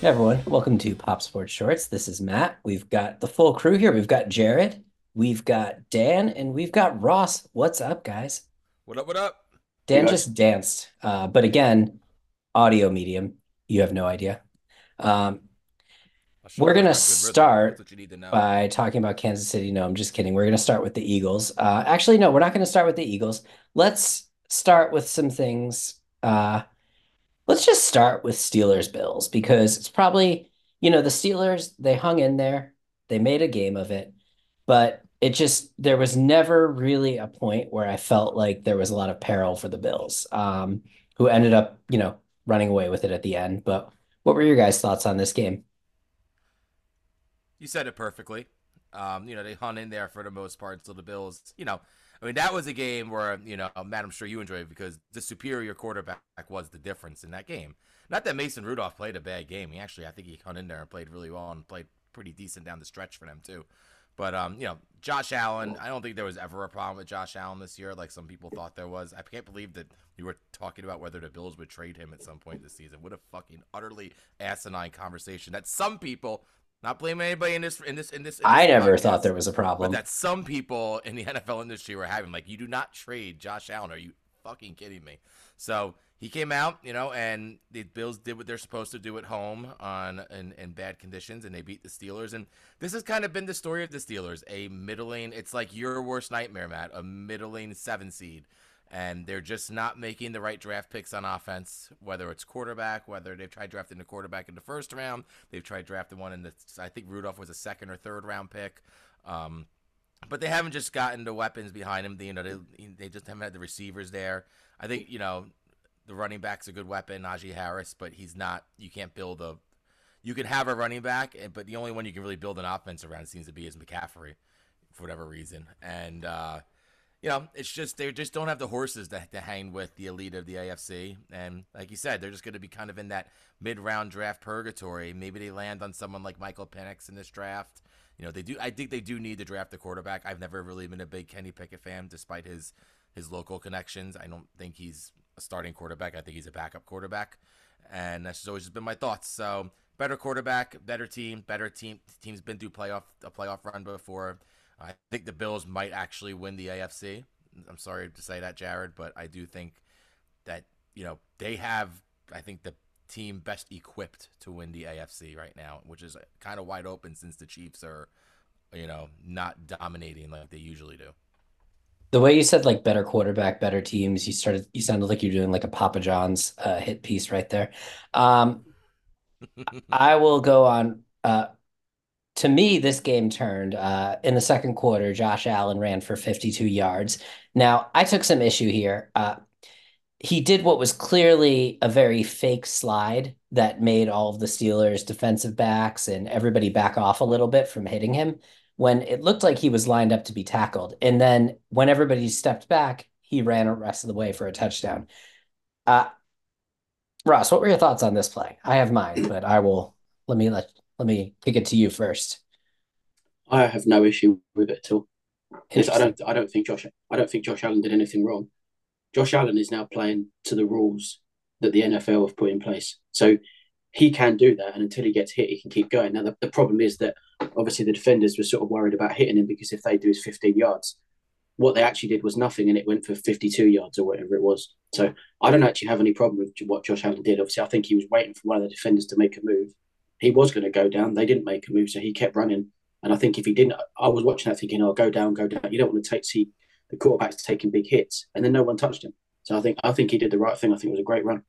Hey everyone, welcome to Pop Sports Shorts. This is Matt. We've got the full crew here. We've got Jared, we've got Dan, and we've got Ross. What's up, guys? What up, what up? Dan just danced. But again, audio medium. You have no idea. We're going to start by talking about Kansas City. No, I'm just kidding. We're going to start with the Eagles. Actually, no, we're not going to start with the Eagles. Let's start with some things. Let's just start with Steelers Bills, because it's probably, the Steelers, they hung in there. They made a game of it, but there was never really a point where I felt like there was a lot of peril for the Bills, who ended up, running away with it at the end. But what were your guys' thoughts on this game? You said it perfectly. They hung in there for the most part until the Bills, that was a game where, Matt, I'm sure you enjoyed it because the superior quarterback was the difference in that game. Not that Mason Rudolph played a bad game. I think he hung in there and played really well and played pretty decent down the stretch for them too. But, Josh Allen, I don't think there was ever a problem with Josh Allen this year like some people thought there was. I can't believe that we were talking about whether the Bills would trade him at some point this season. What a fucking utterly asinine conversation that some people – not blaming anybody in this. I never thought there was a problem. But that some people in the NFL industry were having, you do not trade Josh Allen. Are you fucking kidding me? So he came out, and the Bills did what they're supposed to do at home in bad conditions, and they beat the Steelers. And this has kind of been the story of the Steelers, a middling. It's like your worst nightmare, Matt, a middling 7 seed. And they're just not making the right draft picks on offense, whether it's quarterback, whether they've tried drafting the quarterback in the first round. They've tried drafting one I think Rudolph was a second or third round pick. But they haven't just gotten the weapons behind him. They just haven't had the receivers there. I think, the running back's a good weapon, Najee Harris, but he's not – you can't build a – you can have a running back, but the only one you can really build an offense around seems to be is McCaffrey for whatever reason. And it's just they just don't have the horses to hang with the elite of the AFC. And like you said, they're just going to be kind of in that mid-round draft purgatory. Maybe they land on someone like Michael Penix in this draft. They do. I think they do need to draft the quarterback. I've never really been a big Kenny Pickett fan, despite his local connections. I don't think he's a starting quarterback. I think he's a backup quarterback, and that's just always been my thoughts. So better quarterback, better team, Team's been through a playoff run before. I think the Bills might actually win the AFC. I'm sorry to say that, Jared, but I do think that, they have, I think, the team best equipped to win the AFC right now, which is kind of wide open since the Chiefs are, not dominating like they usually do. The way you said, better quarterback, better teams, you sounded like you're doing, a Papa John's hit piece right there. I will go on to me, this game turned in the second quarter. Josh Allen ran for 52 yards. Now, I took some issue here. He did what was clearly a very fake slide that made all of the Steelers defensive backs and everybody back off a little bit from hitting him when it looked like he was lined up to be tackled. And then when everybody stepped back, he ran the rest of the way for a touchdown. Ross, what were your thoughts on this play? I have mine, but I will Let me kick it to you first. I have no issue with it at all. I don't think Josh Allen did anything wrong. Josh Allen is now playing to the rules that the NFL have put in place, so he can do that. And until he gets hit, he can keep going. Now the problem is that obviously the defenders were sort of worried about hitting him because if they do his 15 yards, what they actually did was nothing, and it went for 52 yards or whatever it was. So I don't actually have any problem with what Josh Allen did. Obviously, I think he was waiting for one of the defenders to make a move. He was going to go down. They didn't make a move, so he kept running. And I think if he didn't, I was watching that thinking, go down. You don't want to see the quarterbacks taking big hits. And then no one touched him. So I think he did the right thing. I think it was a great run.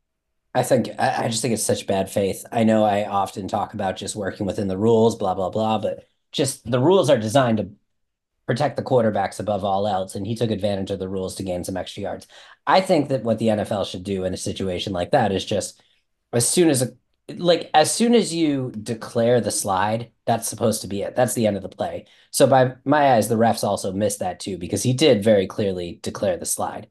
I just think it's such bad faith. I know I often talk about just working within the rules, blah, blah, blah. But just the rules are designed to protect the quarterbacks above all else. And he took advantage of the rules to gain some extra yards. I think that what the NFL should do in a situation like that is just as soon as you declare the slide, that's supposed to be it. That's the end of the play. So by my eyes, the refs also missed that too, because he did very clearly declare the slide.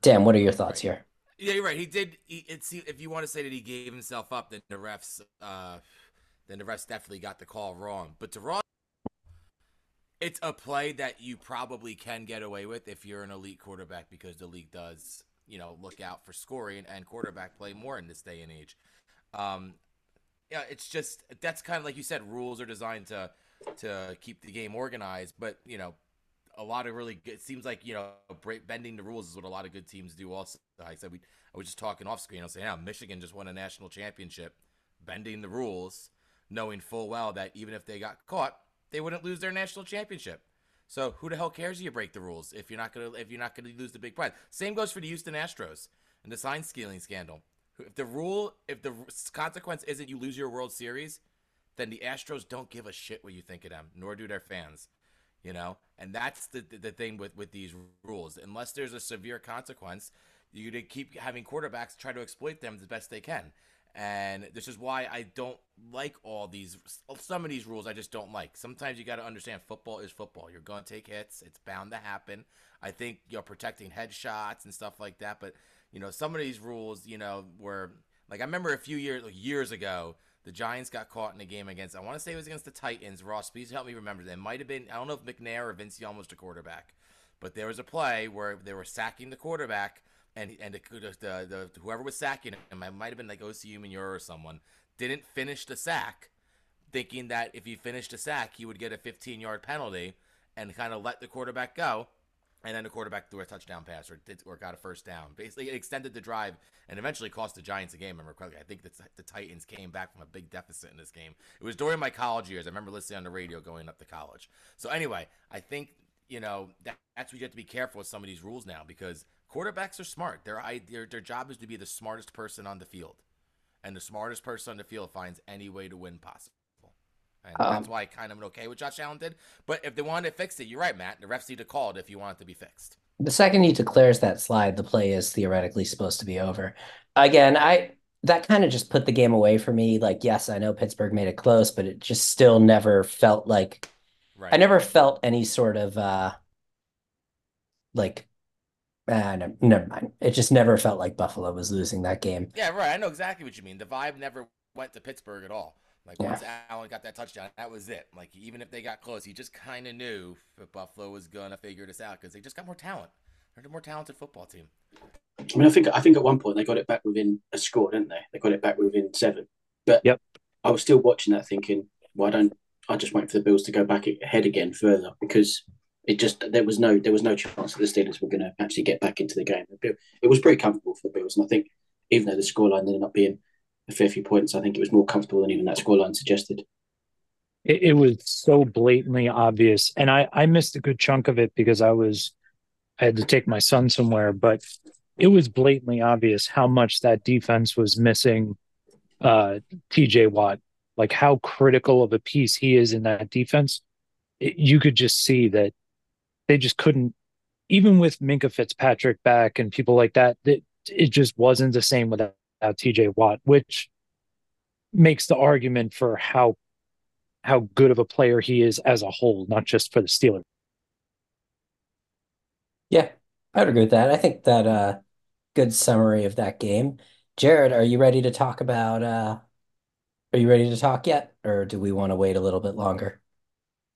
Dan, what are your thoughts here? Yeah, you're right. He did. If you want to say that he gave himself up, then the refs definitely got the call wrong. But to wrong, it's a play that you probably can get away with if you're an elite quarterback, because the league does, look out for scoring and quarterback play more in this day and age. yeah, it's just, that's kind of like you said, rules are designed to keep the game organized, but, you know, a lot of really good, it seems like, you know, bending the rules is what a lot of good teams do also. I said, I was just talking off screen, I was saying, yeah, Michigan just won a national championship, bending the rules, knowing full well that even if they got caught, they wouldn't lose their national championship. So who the hell cares if you break the rules if you're not gonna lose the big prize? Same goes for the Houston Astros and the sign stealing scandal. If the consequence isn't you lose your World Series, then the Astros don't give a shit what you think of them, nor do their fans. You know, and that's the thing with these rules. Unless there's a severe consequence, you keep having quarterbacks try to exploit them the best they can. And this is why I don't like some of these rules I just don't like. Sometimes you got to understand football is football. You're going to take hits. It's bound to happen. I think you're protecting headshots and stuff like that. But, you know, some of these rules, you know, were like, I remember a few years ago, the Giants got caught in a game against, I want to say it was against the Titans. Ross, please help me remember. That might have been, I don't know if McNair or Vince Young was the quarterback, but there was a play where they were sacking the quarterback. And the whoever was sacking him, it might have been like OCU Manure or someone, didn't finish the sack, thinking that if he finished the sack, he would get a 15-yard penalty and kind of let the quarterback go. And then the quarterback threw a touchdown pass or got a first down. Basically, it extended the drive and eventually cost the Giants a game. I remember correctly. I think the Titans came back from a big deficit in this game. It was during my college years. I remember listening on the radio going up to college. So anyway, I think, you know, that's what you have to be careful with some of these rules now, because quarterbacks are smart. Their job is to be the smartest person on the field, and the smartest person on the field finds any way to win possible. And that's why I kind of am okay with Josh Allen did. But if they wanted to fix it, you're right, Matt. The refs need to call it if you want it to be fixed. The second he declares that slide, the play is theoretically supposed to be over. Again, that kind of just put the game away for me. Like, yes, I know Pittsburgh made it close, but it just still never felt like. Right. I never felt any sort of never mind. It just never felt like Buffalo was losing that game. Yeah, right. I know exactly what you mean. The vibe never went to Pittsburgh at all. Like, once Allen got that touchdown, that was it. Like, even if they got close, he just kind of knew that Buffalo was going to figure this out because they just got more talent. They're a more talented football team. I mean, I think at one point they got it back within a score, didn't they? They got it back within 7. But I was still watching that thinking, why don't I just wait for the Bills to go back ahead again further? Because it just there was no chance that the Steelers were going to actually get back into the game. It was pretty comfortable for the Bills. And I think even though the scoreline ended up being a fair few points, I think it was more comfortable than even that scoreline suggested. It was so blatantly obvious. And I missed a good chunk of it because I had to take my son somewhere, but it was blatantly obvious how much that defense was missing TJ Watt, like how critical of a piece he is in that defense. You could just see that they just couldn't, even with Minkah Fitzpatrick back and people like that, it just wasn't the same without TJ Watt, which makes the argument for how good of a player he is as a whole, not just for the Steelers. Yeah, I would agree with that. I think that good summary of that game. Jared, are you ready to talk about are you ready to talk yet, or do we want to wait a little bit longer?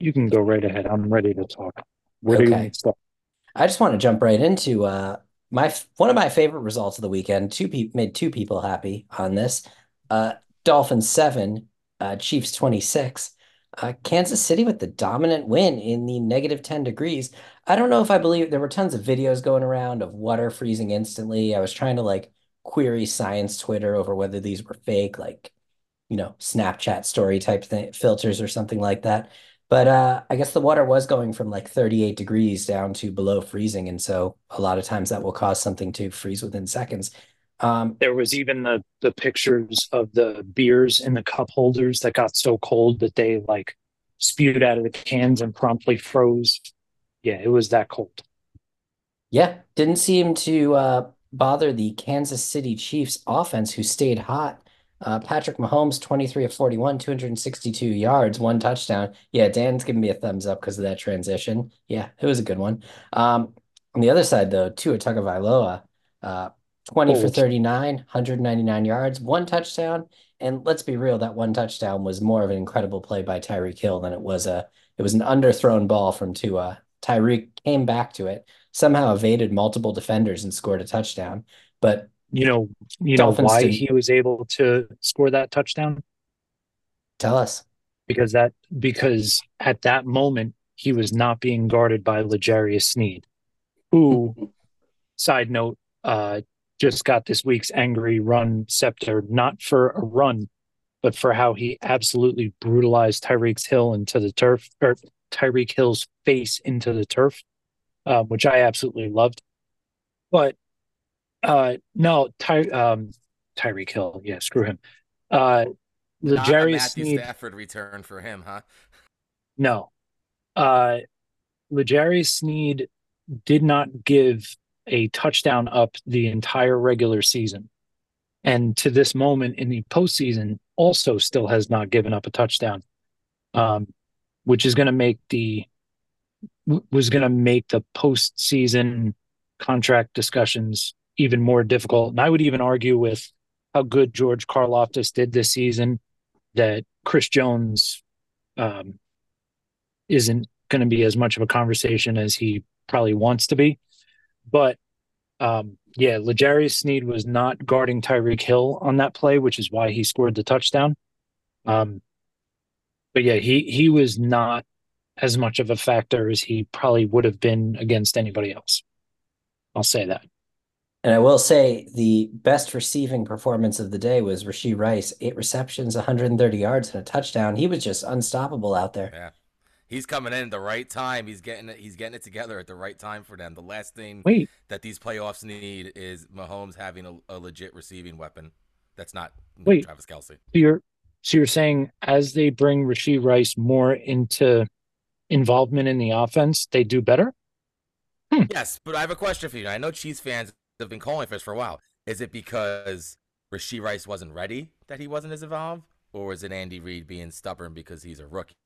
You can go right ahead. I'm ready to talk. Where do you want to start? I just want to jump right into one of my favorite results of the weekend. Made two people happy on this. Dolphins 7, Chiefs 26. Kansas City with the dominant win in the -10 degrees. I don't know if I believe there were tons of videos going around of water freezing instantly. I was trying to like query science Twitter over whether these were fake, like, you know, Snapchat story type filters or something like that. But I guess the water was going from like 38 degrees down to below freezing. And so a lot of times that will cause something to freeze within seconds. There was even the pictures of the beers in the cup holders that got so cold that they like spewed out of the cans and promptly froze. Yeah, it was that cold. Yeah, didn't seem to bother the Kansas City Chiefs offense, who stayed hot. Patrick Mahomes, 23 of 41, 262 yards, 1 touchdown. Yeah, Dan's giving me a thumbs up because of that transition. Yeah, it was a good one. On the other side, though, Tua Tagovailoa, 20 for 39, 199 yards, 1 touchdown. And let's be real, that 1 touchdown was more of an incredible play by Tyreek Hill than it was an underthrown ball from Tua. Tyreek came back to it, somehow evaded multiple defenders and scored a touchdown. But you know why he was able to score that touchdown? Tell us. Because at that moment, he was not being guarded by L'Jarius Sneed, who, side note, just got this week's Angry Run scepter, not for a run, but for how he absolutely brutalized Tyreek Hill's face into the turf, which I absolutely loved. But no, Tyreek Hill, yeah, screw him. L'Jarius Sneed Stafford return for him, huh? No. L'Jarius Sneed did not give a touchdown up the entire regular season. And to this moment in the postseason, also still has not given up a touchdown, which is going to make the postseason contract discussions even more difficult. And I would even argue with how good George Karlaftis did this season that Chris Jones isn't going to be as much of a conversation as he probably wants to be. But yeah, L'Jarius Sneed was not guarding Tyreek Hill on that play, which is why he scored the touchdown. But yeah, he was not as much of a factor as he probably would have been against anybody else. I'll say that. And I will say the best receiving performance of the day was Rasheed Rice, 8 receptions, 130 yards, and a touchdown. He was just unstoppable out there. Yeah. He's coming in at the right time. He's getting it together at the right time for them. The last thing that these playoffs need is Mahomes having a legit receiving weapon. That's not Travis Kelce. So you're saying as they bring Rasheed Rice more into involvement in the offense, they do better? Yes, but I have a question for you. I know Chiefs fans have been calling for this for a while. Is it because Rasheed Rice wasn't ready that he wasn't as involved? Or is it Andy Reid being stubborn because he's a rookie?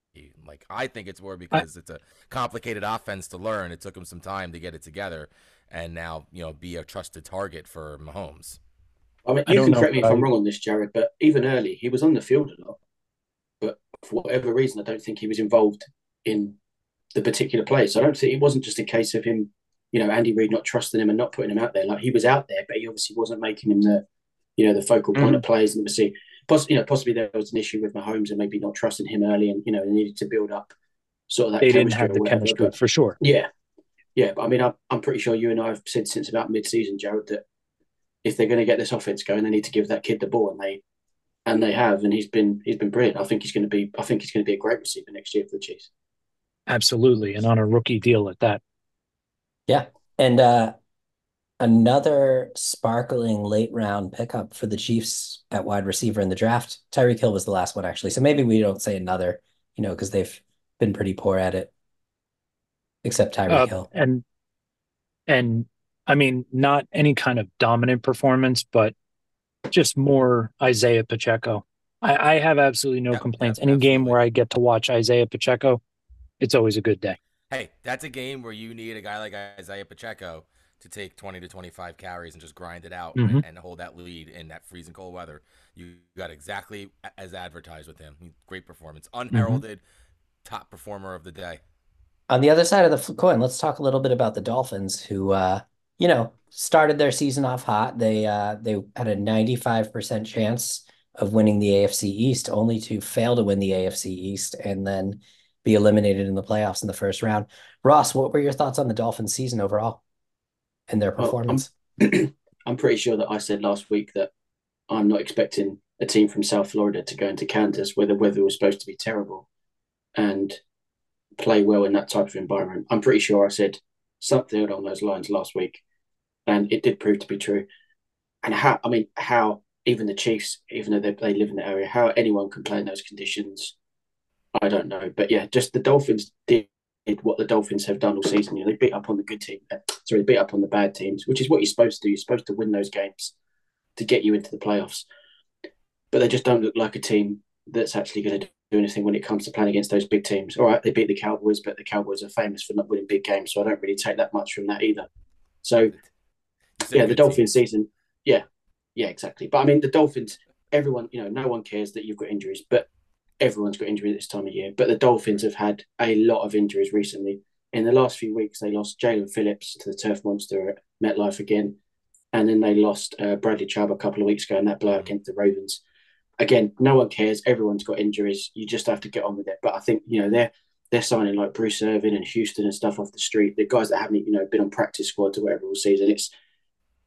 Like, I think it's more because it's a complicated offense to learn. It took him some time to get it together and now, you know, be a trusted target for Mahomes. I mean, you can correct me if I'm wrong on this, Jared, but even early, he was on the field a lot. But for whatever reason, I don't think he was involved in the particular play. So I don't think it wasn't just a case of him, you know, Andy Reid not trusting him and not putting him out there. Like, he was out there, but he obviously wasn't making him the, you know, the focal point of plays. And obviously, possibly there was an issue with Mahomes and maybe not trusting him early, and you know they needed to build up sort of that. They didn't have the chemistry for sure. Yeah. But I mean, I'm pretty sure you and I have said since about mid-season, Jared, that if they're going to get this offense going, they need to give that kid the ball, and they have, and he's been brilliant. I think he's going to be a great receiver next year for the Chiefs. Absolutely, and on a rookie deal at that. Yeah, and another sparkling late-round pickup for the Chiefs at wide receiver in the draft. Tyreek Hill was the last one, actually. So maybe we don't say another, you know, because they've been pretty poor at it, except Tyreek Hill. And I mean, not any kind of dominant performance, but just more Isaiah Pacheco. I have absolutely no complaints. Any game where I get to watch Isaiah Pacheco, it's always a good day. Hey, that's a game where you need a guy like Isaiah Pacheco to take 20 to 25 carries and just grind it out and hold that lead in that freezing cold weather. You got exactly as advertised with him. Great performance. Unheralded, top performer of the day. On the other side of the coin, let's talk a little bit about the Dolphins who, you know, started their season off hot. They had a 95% chance of winning the AFC East, only to fail to win the AFC East and then be eliminated in the playoffs in the first round. Ross, what were your thoughts on the Dolphins season overall? And their performance. I'm pretty sure that I said last week that I'm not expecting a team from South Florida to go into Kansas where the weather was supposed to be terrible and play well in that type of environment. I'm pretty sure I said something along those lines last week, and it did prove to be true. And how even the Chiefs, even though they live in the area, how anyone can play in those conditions, I don't know. But yeah, just the Dolphins did what the Dolphins have done all season. You know, they beat up on the good team. Sorry, beat up on the bad teams, which is what you're supposed to do. You're supposed to win those games to get you into the playoffs. But they just don't look like a team that's actually going to do anything when it comes to playing against those big teams. All right, they beat the Cowboys, but the Cowboys are famous for not winning big games, so I don't really take that much from that either. So, yeah, the Dolphins season, yeah, exactly. But, I mean, the Dolphins, everyone, you know, no one cares that you've got injuries, but everyone's got injuries this time of year, but the Dolphins have had a lot of injuries recently. In the last few weeks, they lost Jalen Phillips to the turf monster at MetLife again, and then they lost Bradley Chubb a couple of weeks ago in that blow against the Ravens. again, no one cares. Everyone's got injuries. You just have to get on with it. But I think, you know, they're signing like Bruce Irvin and Houston and stuff off the street. The guys that haven't, you know, been on practice squads or whatever all season.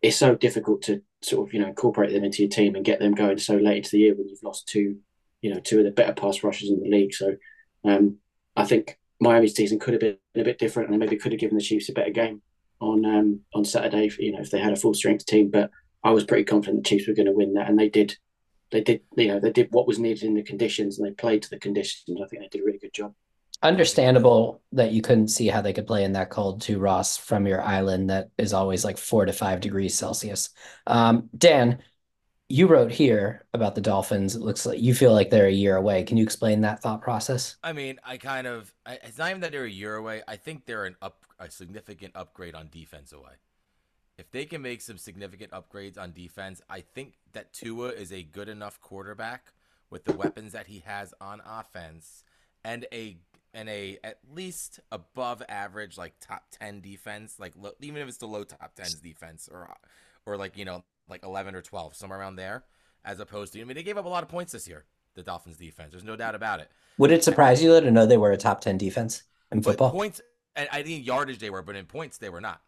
It's so difficult to sort of, you know, incorporate them into your team and get them going so late into the year when you've lost two of the better pass rushers in the league. So I think Miami's season could have been a bit different, and maybe could have given the Chiefs a better game on Saturday, if they had a full strength team. But I was pretty confident the Chiefs were going to win that, and they did. They did what was needed in the conditions, and they played to the conditions. I think they did a really good job. Understandable that you couldn't see how they could play in that cold too, Ross, from your island that is always like 4 to 5 degrees Celsius. Dan, you wrote here about the Dolphins. It looks like you feel like they're a year away. Can you explain that thought process? I mean, it's not even that they're a year away. I think they're a significant upgrade on defense away. If they can make some significant upgrades on defense, I think that Tua is a good enough quarterback with the weapons that he has on offense and a at least above average, like top 10 defense, like even if it's the low top 10s defense or like, you know, like 11 or 12, somewhere around there, as opposed to, I mean, they gave up a lot of points this year, the Dolphins defense. There's no doubt about it. Would it surprise you to know they were a top 10 defense in football? Points, and I think yardage they were, but in points they were not.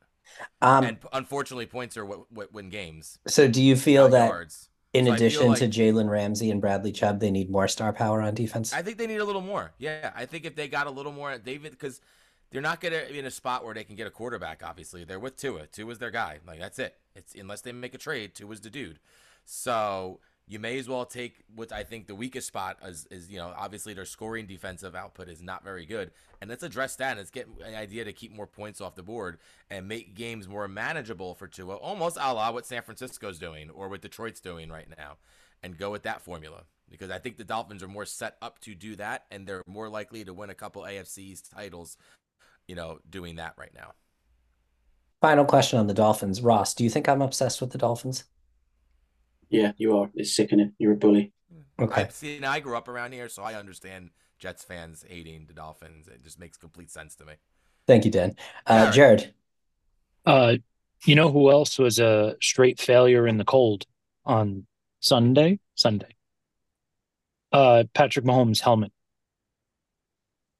And unfortunately, points are what win games. So do you feel that yards. In addition to Jalen Ramsey and Bradley Chubb, they need more star power on defense? I think they need a little more. Yeah, I think if they got a little more, because they're not going to be in a spot where they can get a quarterback, obviously. They're with Tua. Tua's their guy. Like, that's it. It's unless they make a trade, Tua's the dude. So you may as well take what I think the weakest spot is, you know, obviously their scoring defensive output is not very good. And let's address that. Let's get an idea to keep more points off the board and make games more manageable for Tua, almost a la what San Francisco's doing or what Detroit's doing right now, and go with that formula. Because I think the Dolphins are more set up to do that, and they're more likely to win a couple AFC's titles, you know, doing that right now. Final question on the Dolphins. Ross, do you think I'm obsessed with the Dolphins? Yeah, you are. It's sickening. You're a bully. Okay. I grew up around here, so I understand Jets fans hating the Dolphins. It just makes complete sense to me. Thank you, Dan. Jared. You know who else was a straight failure in the cold on Sunday? Patrick Mahomes' helmet.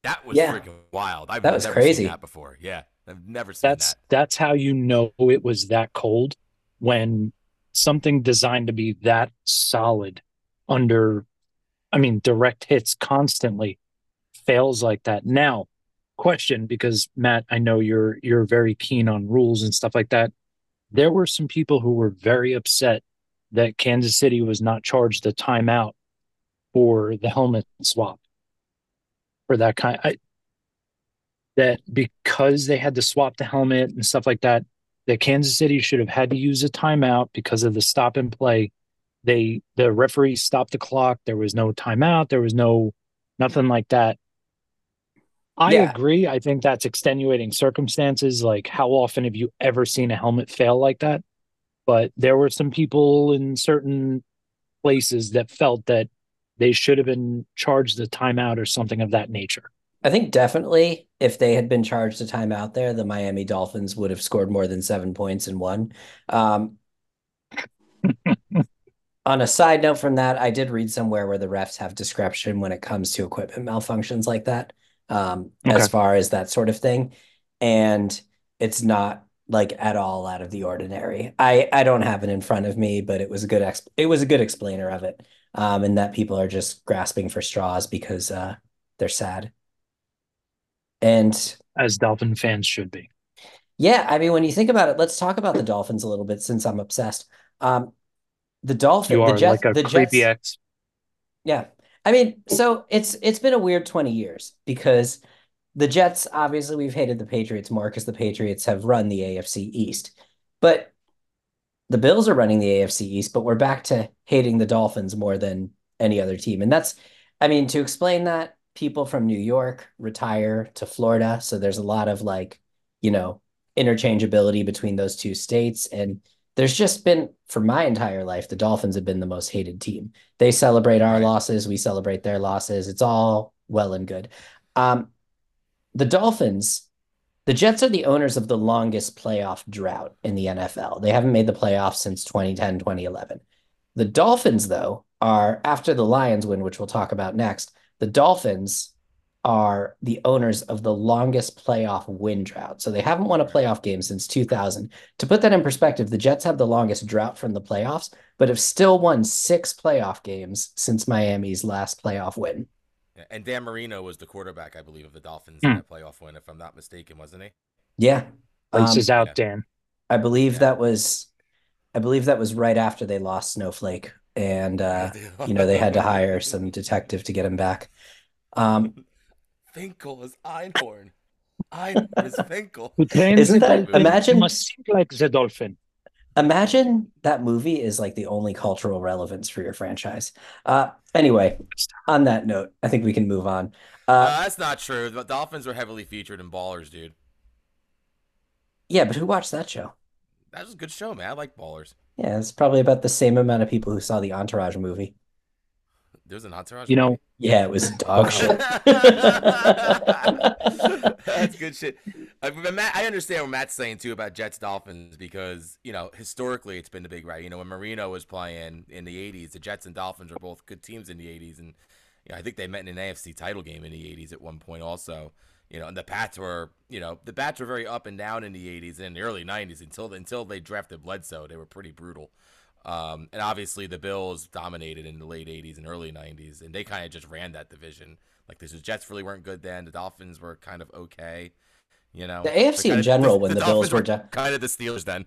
That was freaking wild. I've never seen that before. Yeah, I've never seen that. That's how you know it was that cold, when something designed to be that solid under, I mean, direct hits constantly fails like that. Now, question, because Matt, I know you're very keen on rules and stuff like that. There were some people who were very upset that Kansas City was not charged a timeout for the helmet swap. For that kind, that because they had to swap the helmet and stuff like that, that Kansas City should have had to use a timeout because of the stop and play. The referee stopped the clock. There was no timeout. There was nothing like that. I agree. I think that's extenuating circumstances. Like, how often have you ever seen a helmet fail like that? But there were some people in certain places that felt that they should have been charged a timeout or something of that nature. I think definitely if they had been charged a timeout there, the Miami Dolphins would have scored more than 7 points and won. On a side note from that, I did read somewhere where the refs have discretion when it comes to equipment malfunctions like that, as far as that sort of thing. And it's not like at all out of the ordinary. I don't have it in front of me, but it was a good explainer of it. And that people are just grasping for straws because they're sad. And as Dolphin fans should be. Yeah, I mean, when you think about it, let's talk about the Dolphins a little bit since I'm obsessed. The Dolphins, the Jets, like the creepy Jets. Yeah. I mean, so it's been a weird 20 years because the Jets, obviously we've hated the Patriots more because the Patriots have run the AFC East. But the Bills are running the AFC East, but we're back to hating the Dolphins more than any other team. And that's, I mean, to explain that, people from New York retire to Florida. So there's a lot of like, you know, interchangeability between those two states. And there's just been, for my entire life, the Dolphins have been the most hated team. They celebrate our losses. We celebrate their losses. It's all well and good. The Dolphins... The Jets are the owners of the longest playoff drought in the NFL. They haven't made the playoffs since 2010, 2011. The Dolphins, though, are, after the Lions win, which we'll talk about next, the Dolphins are the owners of the longest playoff win drought. So they haven't won a playoff game since 2000. To put that in perspective, the Jets have the longest drought from the playoffs, but have still won 6 playoff games since Miami's last playoff win. And Dan Marino was the quarterback, I believe, of the Dolphins in that playoff win, if I'm not mistaken, wasn't he? Yeah. Places out, yeah. Dan. I believe that was right after they lost Snowflake, and you know, they had to hire some detective to get him back. Finkel is Einhorn. Einhorn is Finkel. Isn't that? Imagine. It must seem like the dolphin. Imagine that movie is like the only cultural relevance for your franchise. Anyway, on that note, I think we can move on. That's not true. The Dolphins were heavily featured in Ballers, dude. Yeah, but who watched that show? That was a good show, man. I like Ballers. Yeah, it's probably about the same amount of people who saw the Entourage movie. There's an Entourage movie? Know, yeah, it was dog shit. That's good shit. But Matt, I understand what Matt's saying, too, about Jets Dolphins, because, you know, historically it's been the big right. You know, when Marino was playing in the 80s, the Jets and Dolphins were both good teams in the 80s. And, you know, I think they met in an AFC title game in the 80s at one point also. You know, and the Pats were, you know, the Pats were very up and down in the 80s and in the early 90s until they drafted Bledsoe. They were pretty brutal. And obviously the Bills dominated in the late 80s and early 90s, and they kind of just ran that division. Like, the Jets really weren't good then. The Dolphins were kind of okay, you know. The AFC in general, when the Bills were kind of the Steelers then.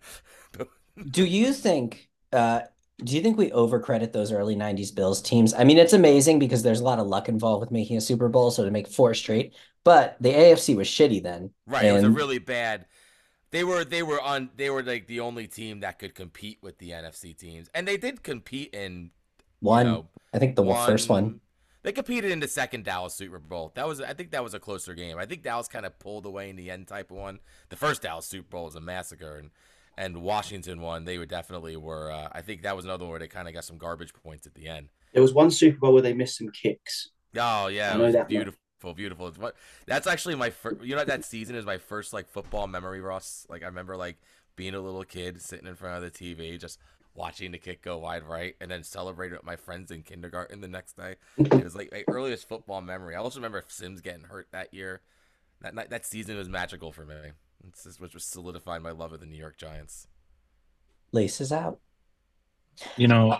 Do you think we overcredit those early 90s Bills teams? I mean, it's amazing because there's a lot of luck involved with making a Super Bowl, so to make 4 straight, but the AFC was shitty then. Right, and it was a really bad. They were like the only team that could compete with the NFC teams. And they did compete in one. You know, I think the first one. They competed in the second Dallas Super Bowl. I think that was a closer game. I think Dallas kind of pulled away in the end type of one. The first Dallas Super Bowl was a massacre, and Washington won. They were definitely. I think that was another one where they kind of got some garbage points at the end. There was one Super Bowl where they missed some kicks. Oh yeah, it was beautiful. Beautiful. That's actually my first, you know, that season is my first like football memory, Ross. Like, I remember like being a little kid sitting in front of the TV, just watching the kick go wide right, and then celebrating with my friends in kindergarten the next day. It was like my earliest football memory. I also remember Sims getting hurt that year. That night, that season was magical for me. It's just, which was solidifying my love of the New York Giants. Laces out. You know,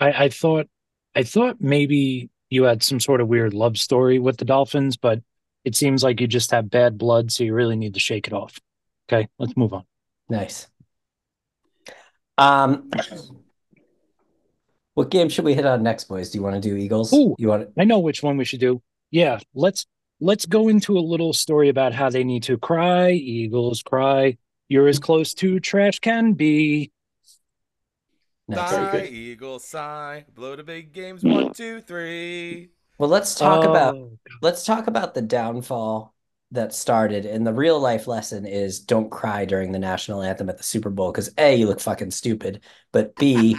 I thought maybe you had some sort of weird love story with the Dolphins, but it seems like you just have bad blood, so you really need to shake it off. Okay, let's move on. Nice. What game should we hit on next, boys? Do you want to do Eagles? Ooh, I know which one we should do. Yeah, let's go into a little story about how they need to cry. Eagles cry. You're as close to trash can be. Sigh, Eagles, sigh. Blow to big games. 1, 2, 3. Well, let's talk about the downfall that started. And the real life lesson is don't cry during the national anthem at the Super Bowl because A, you look fucking stupid, but B,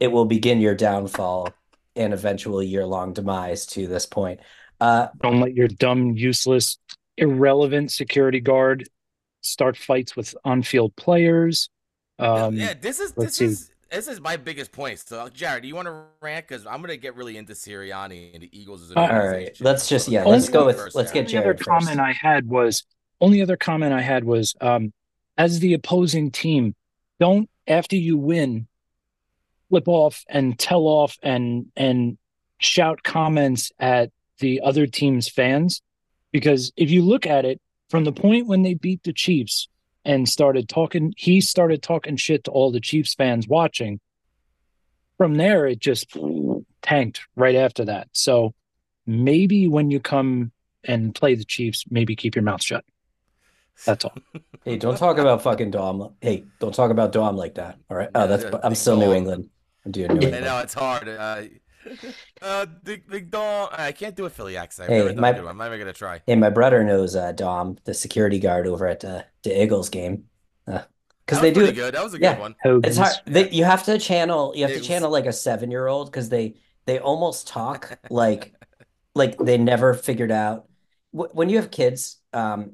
it will begin your downfall and eventual year-long demise. To this point, don't let your dumb, useless, irrelevant security guard start fights with on-field players. This is my biggest point. So, Jared, do you want to rant? Because I'm going to get really into Sirianni and the Eagles. As an organization. All right, let's get Jared first. Only other comment I had was, as the opposing team, don't, after you win, flip off and tell off and shout comments at the other team's fans, because if you look at it from the point when they beat the Chiefs. And he started talking shit to all the Chiefs fans watching. From there, it just tanked right after that. So maybe when you come and play the Chiefs, maybe keep your mouth shut. That's all. Hey, don't talk about fucking Dom. Hey, don't talk about Dom like that. All right. Oh, I'm still New England. I'm doing New England. I know it's hard. Big Dom. I can't do a Philly accent. I'm not even gonna try. Hey, my brother knows Dom, the security guard over at the Eagles game, because they do. Good. That was a good one. It's hard. Yeah. You have to channel like a 7-year-old because they almost talk like they never figured out. When you have kids, a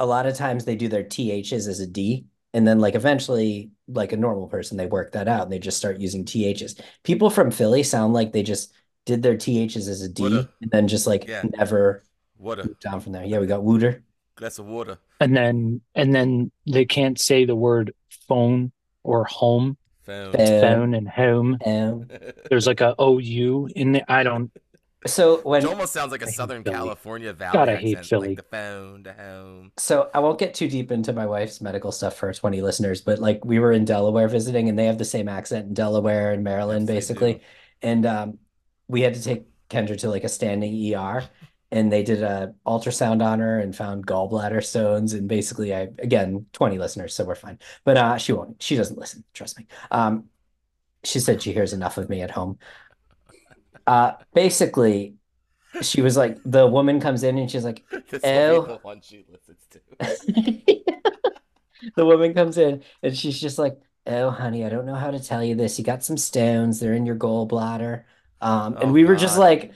lot of times they do their THs as a D, and then like eventually like a normal person, they work that out and they just start using THs. People from Philly sound like they just did their THs as a D and then just like never moved down from there. Yeah, we got water. Glass of water. And then they can't say the word phone or home. Phone and home. There's like a OU in there. So when it almost sounds like a Southern California valley. God, I hate Philly. Like the phone to home. So I won't get too deep into my wife's medical stuff for 20 listeners, but like we were in Delaware visiting, and they have the same accent in Delaware and Maryland, basically. And we had to take Kendra to like a standing ER, and they did a ultrasound on her and found gallbladder stones. And basically, I again 20 listeners, so we're fine. But she won't. She doesn't listen. Trust me. She said she hears enough of me at home. Basically, she was like, the woman comes in and she's like, oh. The woman comes in and she's just like, oh, honey, I don't know how to tell you this. You got some stones. They're in your gallbladder. And we were just like,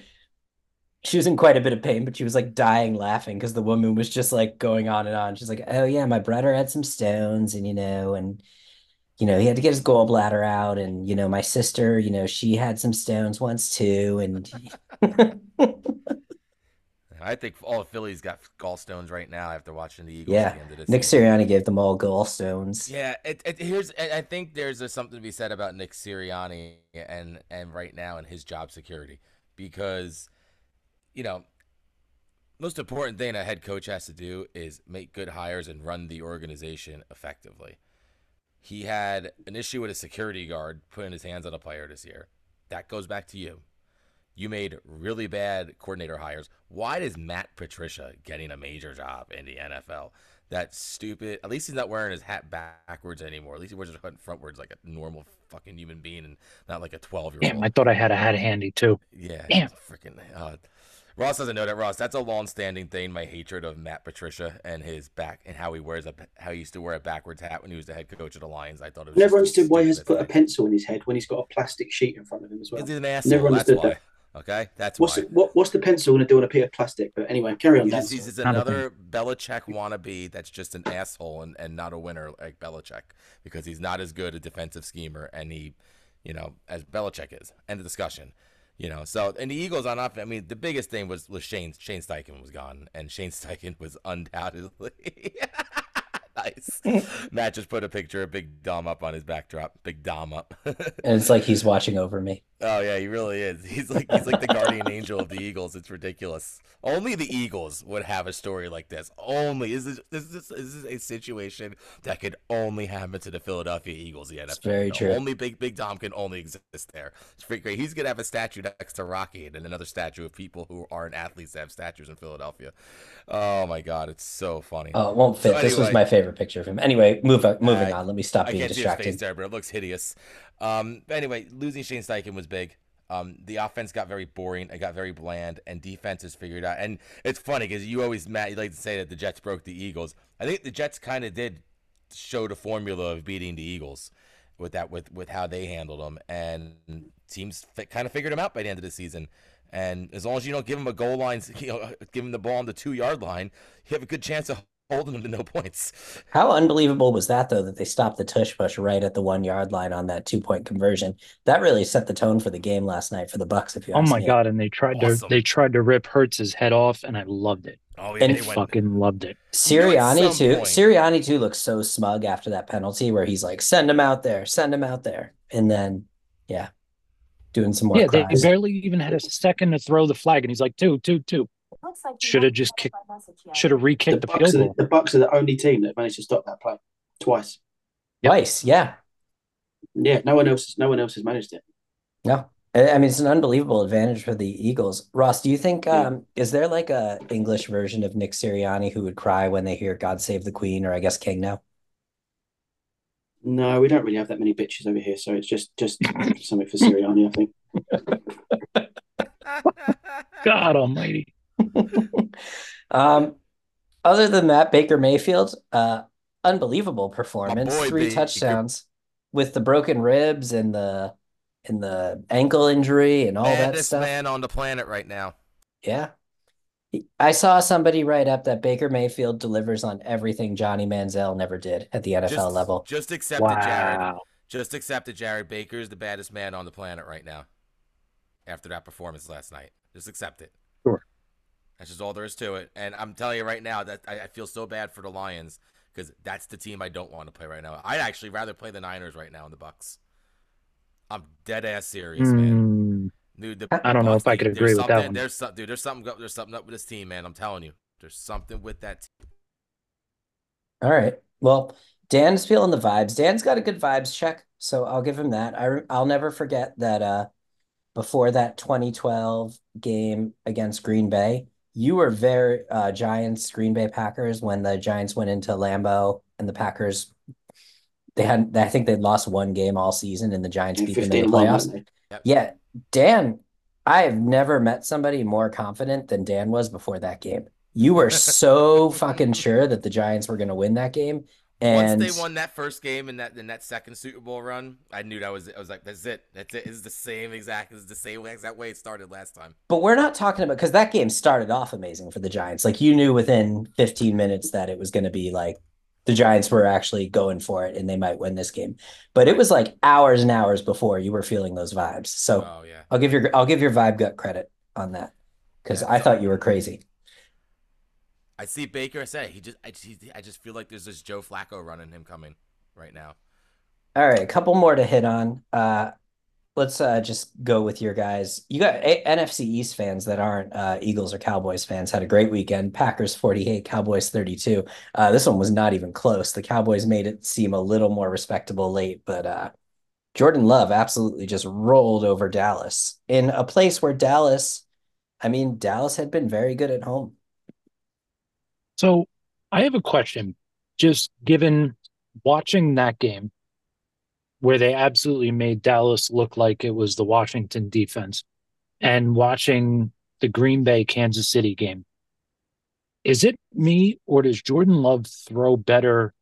she was in quite a bit of pain, but she was like dying laughing because the woman was just like going on and on. She's like, oh, yeah, my brother had some stones and, you know, he had to get his gallbladder out, and, you know, my sister, you know, she had some stones once too, and... I think all of Philly's got gallstones right now after watching the Eagles. Yeah, Nick Sirianni gave them all gallstones. Yeah, I think there's something to be said about Nick Sirianni and right now and his job security, because, you know, most important thing a head coach has to do is make good hires and run the organization effectively. He had an issue with a security guard putting his hands on a player this year. That goes back to you. You made really bad coordinator hires. Why is Matt Patricia getting a major job in the NFL? That's stupid. At least he's not wearing his hat backwards anymore. At least he wears his hat frontwards like a normal fucking human being and not like a 12-year-old. Damn, I thought I had a hat handy too. Yeah. Damn. Freaking, Ross doesn't know that, Ross. That's a long-standing thing, my hatred of Matt Patricia and his back and how he wears a how he used to wear a backwards hat when he was the head coach of the Lions. I thought it was. Never understood why he's put a pencil in his head when he's got a plastic sheet in front of him as well. He's an asshole. Never understood that. Okay, that's why. What's the pencil going to do on a piece of plastic? But anyway, carry on. He's another Belichick wannabe that's just an asshole and not a winner like Belichick, because he's not as good a defensive schemer and he, you know, as Belichick is. End of discussion. You know, so, and the Eagles on offense, I mean, the biggest thing was Shane Steichen was gone, and Shane Steichen was undoubtedly nice. Matt just put a picture of Big Dom up on his backdrop. Big Dom up. And it's like he's watching over me. Oh, yeah, he really is. He's like the guardian angel of the Eagles. It's ridiculous. Only the Eagles would have a story like this. Only. This is a situation that could only happen to the Philadelphia Eagles. Yeah, that's very true. Only Big Dom can only exist there. It's pretty great. He's going to have a statue next to Rocky and another statue of people who aren't athletes that have statues in Philadelphia. Oh, my God. It's so funny. Oh, it won't fit. So anyway, this was my favorite picture of him. Anyway, moving on. Let me stop being distracted. I can't see his face there, but it looks hideous. Anyway, losing Shane Steichen was big. The offense got very boring. It got very bland, and defense is figured out. And it's funny because Matt, you like to say that the Jets broke the Eagles. I think the Jets kind of did show the formula of beating the Eagles with how they handled them. And teams kind of figured them out by the end of the season. And as long as you don't give them a goal line, you know, give them the ball on the 2-yard line, you have a good chance of holding them to no points. How unbelievable was that, though, that they stopped the tush push right at the 1-yard line on that 2-point conversion? That really set the tone for the game last night for the Bucs. If you ask me. Oh my God! And they tried to rip Hurts' head off, and I loved it. Oh, yeah, and fucking loved it. Sirianni too looks so smug after that penalty, where he's like, "Send him out there," and then, yeah, doing some more. Yeah, they barely even had a second to throw the flag, and he's like, two. Like should have re-kicked the field goal. The Bucs are the only team that managed to stop that play twice. Yep. Twice, yeah. Yeah, no one else has managed it. No. I mean, it's an unbelievable advantage for the Eagles. Ross, do you think is there like a English version of Nick Sirianni who would cry when they hear God Save the Queen, or I guess King now? No, we don't really have that many bitches over here, so it's just something for Sirianni, I think. God almighty. Other than that, Baker Mayfield, unbelievable performance, 3 touchdowns with the broken ribs and the ankle injury and all that stuff. Man on the planet right now. Yeah. I saw somebody write up that Baker Mayfield delivers on everything Johnny Manziel never did at the NFL level. Just accept it, Jared. Just accept it, Jared. Baker is the baddest man on the planet right now after that performance last night. Just accept it. Sure. That's just all there is to it. And I'm telling you right now that I feel so bad for the Lions because that's the team I don't want to play right now. I'd actually rather play the Niners right now in the Bucs. I'm dead-ass serious, man. Dude, I don't know if I could agree with that one. There's something up with this team, man. I'm telling you. There's something with that team. All right. Well, Dan's feeling the vibes. Dan's got a good vibes check, so I'll give him that. I'll never forget that before that 2012 game against Green Bay, you were very Giants, Green Bay Packers, when the Giants went into Lambeau and the Packers, I think they'd lost one game all season and the Giants beat them in the playoffs. Yep. Yeah. Dan, I have never met somebody more confident than Dan was before that game. You were so fucking sure that the Giants were going to win that game. And once they won that first game and that second Super Bowl run, I knew that was it. I was like, that's it. That's it. It's the same exact way it started last time. But we're not talking about, because that game started off amazing for the Giants. Like, you knew within 15 minutes that it was going to be like the Giants were actually going for it and they might win this game. But it was like hours and hours before you were feeling those vibes. So I'll give your vibe gut credit on that, because I thought you were crazy. I see Baker. I just feel like there's this Joe Flacco running him coming right now. All right, a couple more to hit on. Let's just go with your guys. You got NFC East fans that aren't Eagles or Cowboys fans had a great weekend. Packers 48, Cowboys 32. This one was not even close. The Cowboys made it seem a little more respectable late, but Jordan Love absolutely just rolled over Dallas in a place where Dallas had been very good at home. So I have a question, just given watching that game, where they absolutely made Dallas look like it was the Washington defense, and watching the Green Bay Kansas City game. Is it me, or does Jordan Love throw better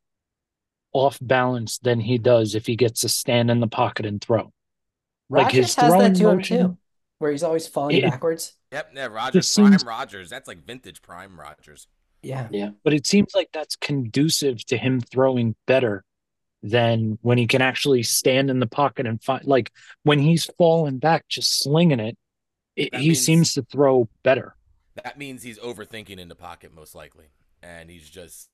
off balance than he does if he gets to stand in the pocket and throw? Rodgers has that to him too, where he's always falling backwards. Yep, yeah, Rodgers, Rodgers. That's like vintage prime Rodgers. Yeah. But it seems like that's conducive to him throwing better than when he can actually stand in the pocket and find, like when he's falling back, just slinging it he seems to throw better. That means he's overthinking in the pocket most likely. And he's just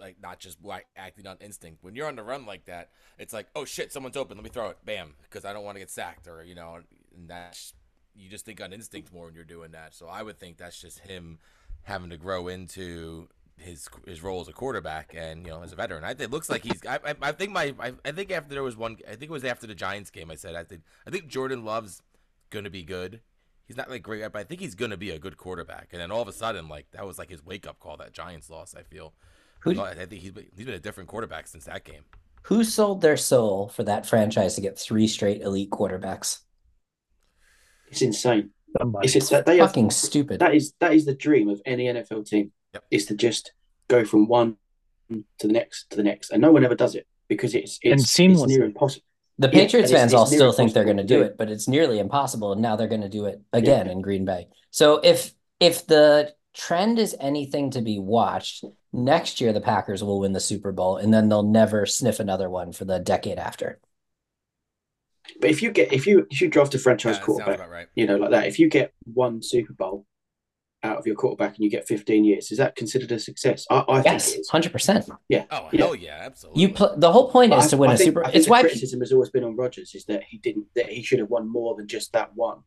like, not just acting on instinct. When you're on the run like that, it's like, oh shit, someone's open. Let me throw it. Bam. Cause I don't want to get sacked, or, you know, and that's, you just think on instinct more when you're doing that. So I would think that's just him having to grow into his role as a quarterback and, you know, as a veteran. It looks like he's. I think after there was one. I think it was after the Giants game. I said I think Jordan Love's gonna be good. He's not like great, but I think he's gonna be a good quarterback. And then all of a sudden, like that was like his wake up call. That Giants loss. I feel. I think he's been a different quarterback since that game. Who sold their soul for that franchise to get three straight elite quarterbacks? It's insane. It's fucking stupid. That is the dream of any NFL team. Yep. Is to just go from one to the next, and no one ever does it because it's near impossible. The Patriots fans all still think they're going to do it, but it's nearly impossible, and now they're going to do it again in Green Bay. So if the trend is anything to be watched, next year the Packers will win the Super Bowl, and then they'll never sniff another one for the decade after. But if you draft a franchise quarterback, right, you know, like that, if you get one Super Bowl out of your quarterback and you get 15 years, is that considered a success? I think it is. 100%. Yeah. Oh, hell yeah, absolutely. The whole point is to win a Super Bowl. It's why criticism has always been on Rodgers is that he should have won more than just that one.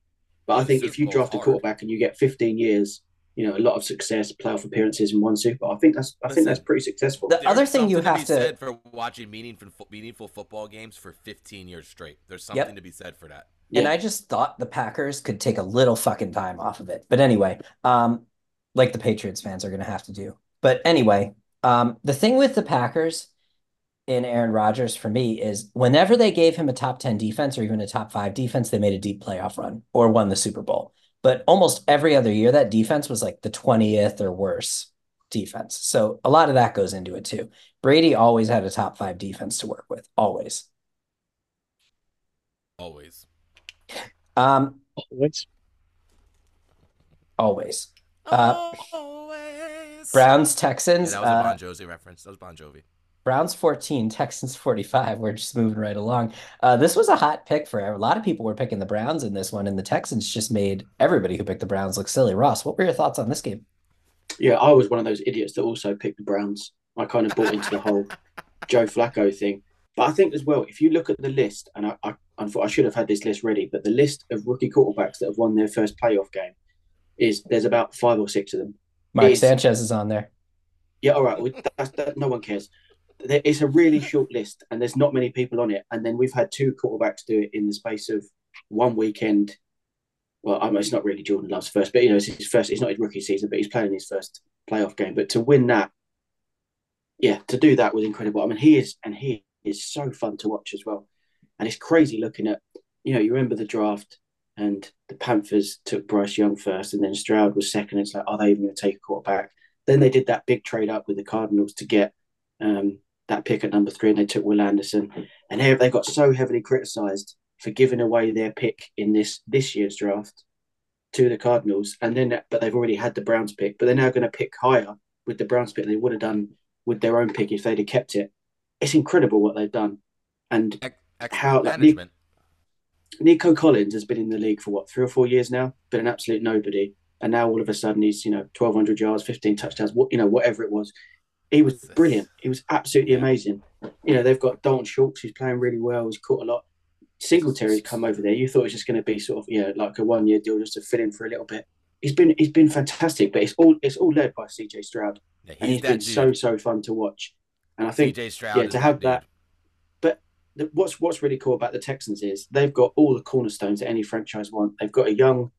But I think if you draft a quarterback and you get 15 years, you know, a lot of success, playoff appearances in one Super Bowl, I think that's pretty successful. The other thing you have to be said for watching meaningful football games for 15 years straight. There's something to be said for that. Yeah. And I just thought the Packers could take a little fucking time off of it. But anyway, like the Patriots fans are going to have to do. But anyway, the thing with the Packers and Aaron Rodgers for me is whenever they gave him a top 10 defense or even a top 5 defense, they made a deep playoff run or won the Super Bowl. But almost every other year, that defense was like the 20th or worse defense. So a lot of that goes into it too. Brady always had a top 5 defense to work with. Always. Always. Browns, Texans. Yeah, that was a Bon Jovi reference. That was Bon Jovi. Browns 14, Texans 45. We're just moving right along. This was a hot pick for a lot of people were picking the Browns in this one, and the Texans just made everybody who picked the Browns look silly. Ross, what were your thoughts on this game? Yeah, I was one of those idiots that also picked the Browns. I kind of bought into the whole Joe Flacco thing. But I think as well, if you look at the list, and I should have had this list ready, but the list of rookie quarterbacks that have won their first playoff game is there's about 5 or 6 of them. Mark Sanchez is on there. Yeah, all right. Well, that, no one cares. It's a really short list, and there's not many people on it. And then we've had 2 quarterbacks do it in the space of one weekend. Well, I mean, it's not really Jordan Love's first, but, you know, it's his first. It's not his rookie season, but he's playing his first playoff game. But to win that, yeah, to do that was incredible. I mean, he is so fun to watch as well. And it's crazy looking at, you know, you remember the draft and the Panthers took Bryce Young first and then Stroud was second. It's like, are they even going to take a quarterback? Then they did that big trade up with the Cardinals to get that pick at number 3 and they took Will Anderson. And they got so heavily criticised for giving away their pick in this year's draft to the Cardinals. And then, but they've already had the Browns pick, but they're now going to pick higher with the Browns pick than they would have done with their own pick if they'd have kept it. It's incredible what they've done. And how management. Nico Collins has been in the league for what, 3 or 4 years now, been an absolute nobody. And now all of a sudden he's, you know, 1,200 yards, 15 touchdowns, whatever it was. He was brilliant. He was absolutely amazing. You know, they've got Dalton Schultz, who's playing really well. He's caught a lot. Singletary's come over there. You thought it was just going to be sort of, you know, like a 1-year deal just to fit in for a little bit. He's been fantastic, but it's all led by CJ Stroud. Yeah, and he's been so fun to watch. And I think to have that. But what's really cool about the Texans is they've got all the cornerstones that any franchise want. They've got a young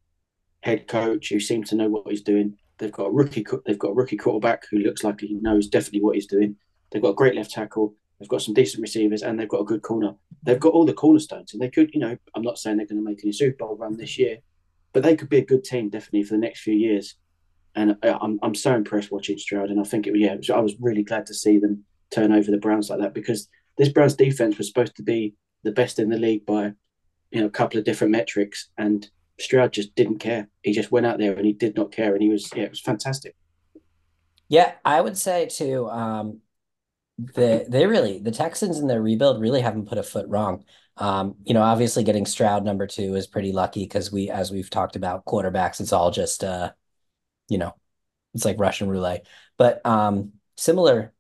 head coach who seems to know what he's doing. They've got a rookie. They've got a rookie quarterback who looks like he knows definitely what he's doing. They've got a great left tackle. They've got some decent receivers, and they've got a good corner. They've got all the cornerstones, and they could, you know, I'm not saying they're going to make any Super Bowl run this year, but they could be a good team definitely for the next few years. And I'm so impressed watching Stroud, and I think I was really glad to see them turn over the Browns like that, because this Browns defense was supposed to be the best in the league by, you know, a couple of different metrics, and Stroud just didn't care. He just went out there and he did not care, and he was it was fantastic. Yeah, I would say too, the Texans in their rebuild really haven't put a foot wrong. You know, obviously getting Stroud number 2 is pretty lucky because as we've talked about quarterbacks, it's all just you know, it's like Russian roulette. But similar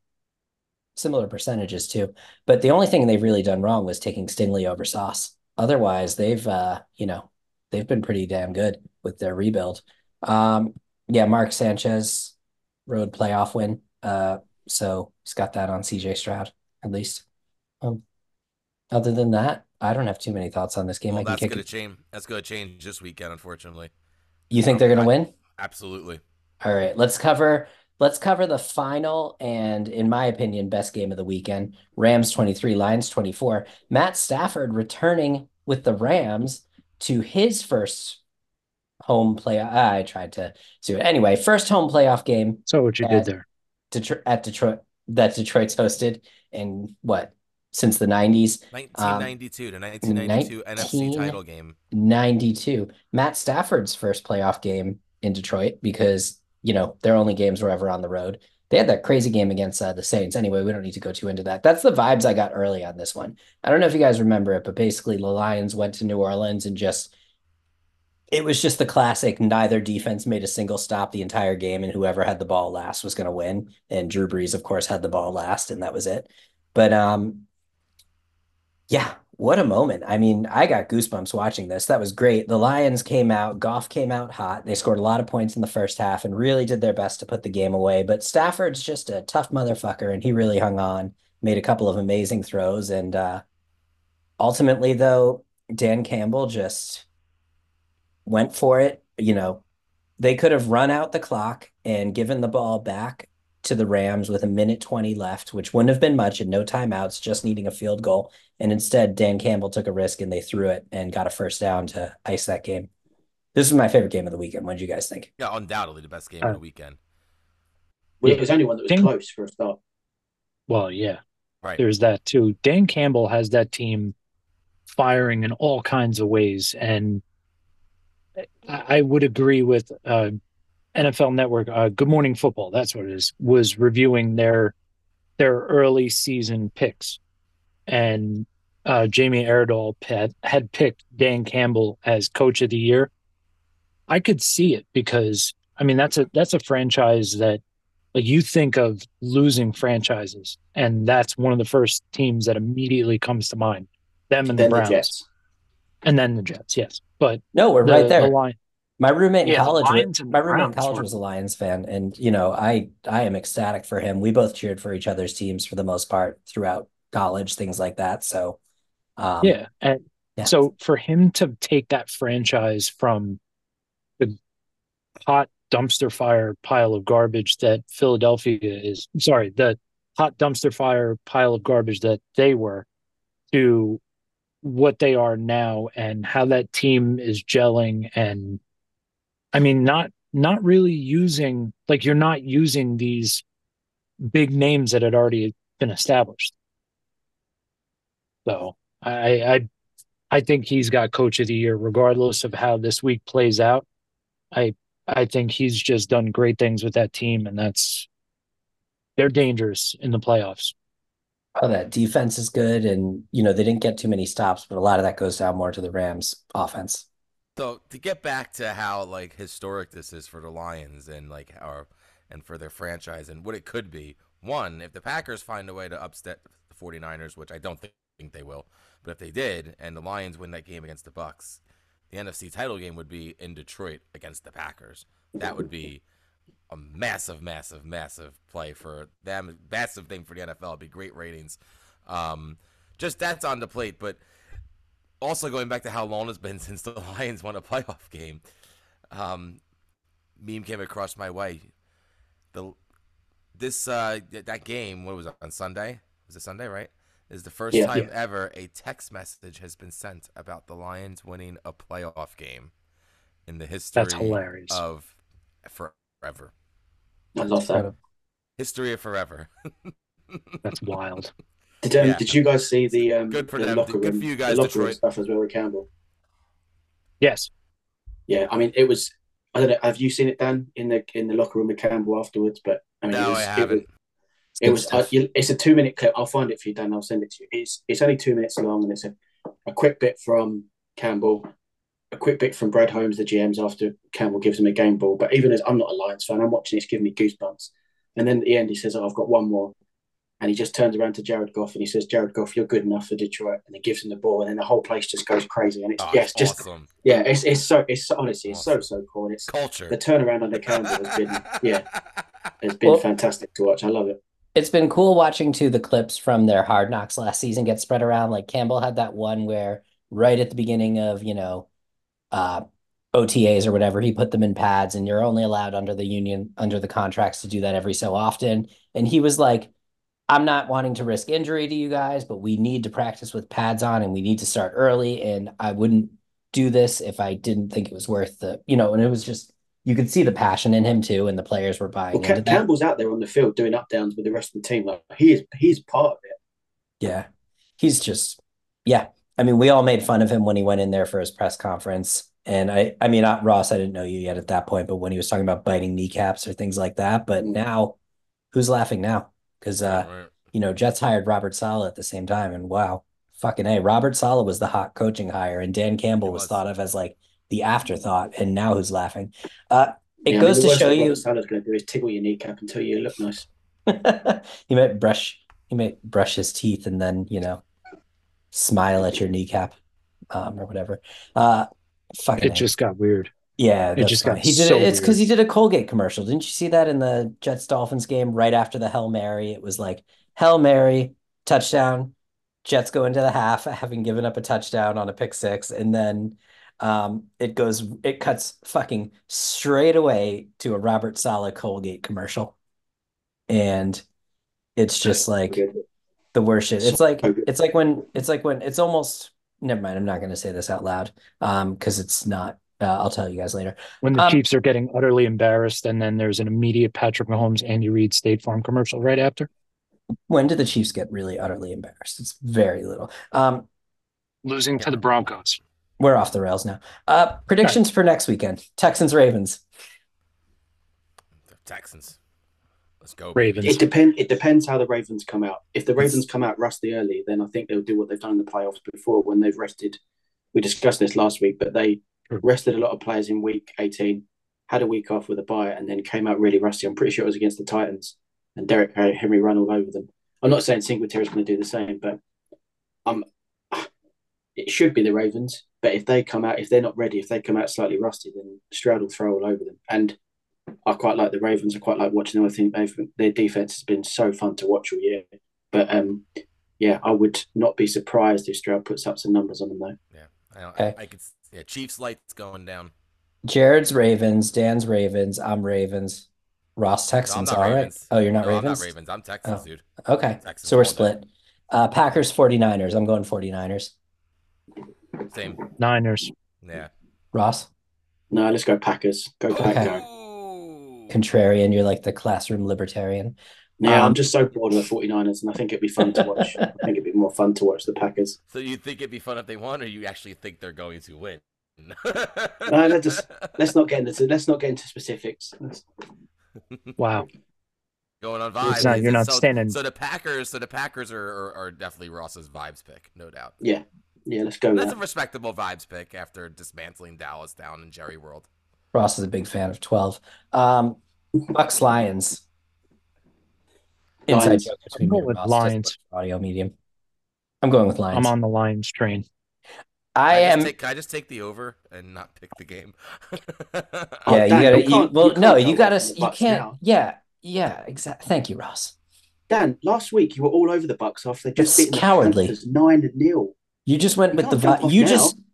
percentages too. But the only thing they've really done wrong was taking Stingley over Sauce. Otherwise, they've been pretty damn good with their rebuild. Yeah, Mark Sanchez road playoff win. So he's got that on CJ Stroud at least. Other than that, I don't have too many thoughts on this game. Well, that's going to change this weekend, unfortunately. You think they're going to win? Absolutely. All right, let's cover the final and, in my opinion, best game of the weekend. Rams 23, Lions 24. Matt Stafford returning with the Rams to his first home playoff. I tried to do it. Anyway, first home playoff game. So what you did there. At Detroit, that Detroit's hosted in what? Since the 90s. 1992 to 1992 NFC title game. 92. Matt Stafford's first playoff game in Detroit because, you know, their only games were ever on the road. They had that crazy game against the Saints. Anyway, we don't need to go too into that. That's the vibes I got early on this one. I don't know if you guys remember it, but basically the Lions went to New Orleans and it was just the classic. Neither defense made a single stop the entire game, and whoever had the ball last was going to win. And Drew Brees, of course, had the ball last, and that was it. But yeah, what a moment. I mean, I got goosebumps watching this. That was great. The Lions came out. Goff came out hot. They scored a lot of points in the first half and really did their best to put the game away. But Stafford's just a tough motherfucker, and he really hung on, made a couple of amazing throws. And ultimately, though, Dan Campbell just went for it. You know, they could have run out the clock and given the ball back to the Rams with 1:20 left, which wouldn't have been much and no timeouts, just needing a field goal. And instead, Dan Campbell took a risk and they threw it and got a first down to ice that game. This was my favorite game of the weekend. What did you guys think? Yeah, undoubtedly the best game of the weekend. Well, yeah. It was only one that was close for a start. Well, yeah. Right. There's that too. Dan Campbell has that team firing in all kinds of ways. And I would agree with NFL Network, Good Morning Football, that's what it is, was reviewing their early season picks. And Jamie Erdahl had picked Dan Campbell as coach of the year. I could see it because, I mean, that's a franchise that, like, you think of losing franchises, and that's one of the first teams that immediately comes to mind. Them and the Browns. And then the Jets, yes. But no, we're right there. My roommate in college was a Lions fan, and you know, I am ecstatic for him. We both cheered for each other's teams for the most part throughout college, things like that. So so for him to take that franchise from the hot dumpster fire pile of garbage that Philadelphia is, sorry, the hot dumpster fire pile of garbage that they were, to what they are now and how that team is gelling, and I mean, not really using, like, you're not using these big names that had already been established. So I think he's got coach of the year, regardless of how this week plays out. I think he's just done great things with that team, and they're dangerous in the playoffs. Oh, that defense is good, and you know, they didn't get too many stops, but a lot of that goes down more to the Rams offense. So to get back to how, like, historic this is for the Lions and and for their franchise and what it could be, one, if the Packers find a way to upset the 49ers, which I don't think they will, but if they did and the Lions win that game against the Bucks, the NFC title game would be in Detroit against the Packers. That would be a massive, massive, massive play for them, massive thing for the NFL. It'd be great ratings. Just that's on the plate, but also, going back to how long it's been since the Lions won a playoff game, meme came across my way. That game, what was it, on Sunday? Was it Sunday, right? Is the first time ever a text message has been sent about the Lions winning a playoff game in the history of forever. I love that. History of forever. That's wild. Did you guys see the good for the them? Good room, for you guys, Detroit stuff as well with Campbell? Yes. Yeah, I mean, it was. I don't know. Have you seen it, Dan, in the locker room with Campbell afterwards? But I mean, no, I haven't. It's a 2-minute clip. I'll find it for you, Dan. I'll send it to you. It's only 2 minutes long, and it's a quick bit from Campbell, a quick bit from Brad Holmes, the GMs, after Campbell gives him a game ball. But even as I'm not a Lions fan, I'm watching it's giving me goosebumps. And then at the end, he says, "Oh, I've got one more." And he just turns around to Jared Goff and he says, "Jared Goff, you're good enough for Detroit." And he gives him the ball, and then the whole place just goes crazy. And it's awesome. Yeah, it's honestly so cool. And it's culture. The turnaround under Campbell has been fantastic to watch. I love it. It's been cool watching too the clips from their Hard Knocks last season get spread around. Like Campbell had that one where right at the beginning of OTAs or whatever, he put them in pads, and you're only allowed under the contracts to do that every so often. And he was like, "I'm not wanting to risk injury to you guys, but we need to practice with pads on and we need to start early. And I wouldn't do this if I didn't think it was worth the, and it was just, you could see the passion in him too. And the players were buying into that. Campbell's out there on the field doing up downs with the rest of the team. Like he's part of it. Yeah. He's just, yeah. I mean, we all made fun of him when he went in there for his press conference. And I mean, Ross, I didn't know you yet at that point, but when he was talking about biting kneecaps or things like that, but now who's laughing now? Because, Jets hired Robert Saleh at the same time. And wow, fucking A, Robert Saleh was the hot coaching hire. And Dan Campbell was thought of as like the afterthought. And now who's laughing? It goes to show you. What Saleh's going to do is tickle your kneecap until you look nice. He might brush his teeth and then, smile at your kneecap or whatever. Fucking A. Just got weird. Yeah, it's because he did a Colgate commercial. Didn't you see that in the Jets-Dolphins game right after the Hail Mary? It was like, Hail Mary, touchdown, Jets go into the half, having given up a touchdown on a pick six, and then it cuts fucking straight away to a Robert Saleh Colgate commercial. And it's just like the worst shit. Never mind, I'm not going to say this out loud because it's not. I'll tell you guys later. When the Chiefs are getting utterly embarrassed, and then there's an immediate Patrick Mahomes, Andy Reid, State Farm commercial right after. When did the Chiefs get really utterly embarrassed? It's very little. Losing to the Broncos. We're off the rails now. Predictions for next weekend. Texans, Ravens. Texans. Let's go. Ravens. It depends how the Ravens come out. If the Ravens come out rusty early, then I think they'll do what they've done in the playoffs before when they've rested. We discussed this last week, but they rested a lot of players in week 18, had a week off with a bye, and then came out really rusty. I'm pretty sure it was against the Titans, and Derrick Henry ran all over them. I'm not saying Singletary's going to do the same, but it should be the Ravens. But if they come out, if they're not ready, if they come out slightly rusty, then Stroud will throw all over them. And I quite like the Ravens. I quite like watching them. I think their defense has been so fun to watch all year. But yeah, I would not be surprised if Stroud puts up some numbers on them though. Yeah, I could. Yeah, Chiefs lights going down. Jared's Ravens, Dan's Ravens, I'm Ravens, Ross Texans. No, all Ravens. Right. Oh, you're not Ravens. I'm not Ravens. I'm Texans, dude. Okay, Texans, so we're split. Packers, 49ers. I'm going 49ers. Same. Niners. Yeah. Ross. No, let's go Packers. Go Packers. Okay. Contrarian, you're like the classroom libertarian. Yeah, I'm just so bored of the 49ers, and I think it'd be fun to watch. I think it'd be more fun to watch the Packers. So you think it'd be fun if they won, or you actually think they're going to win? No, let's not get into specifics. Wow. Going on vibes. Not, you're not so, standing. So the Packers are definitely Ross's vibes pick, no doubt. Yeah. Yeah, let's go. That's a respectable vibes pick after dismantling Dallas down in Jerry World. Ross is a big fan of 12. Bucks Lions. Inside joke between me and Ross, Lions audio medium. I'm going with Lions. I'm on the Lions train. Can I just take the over and not pick the game? You can't. Yeah, exactly. Thank you, Ross. Dan, last week you were all over the Bucks after they just beat the Panthers 9-0. You just went with the vibe.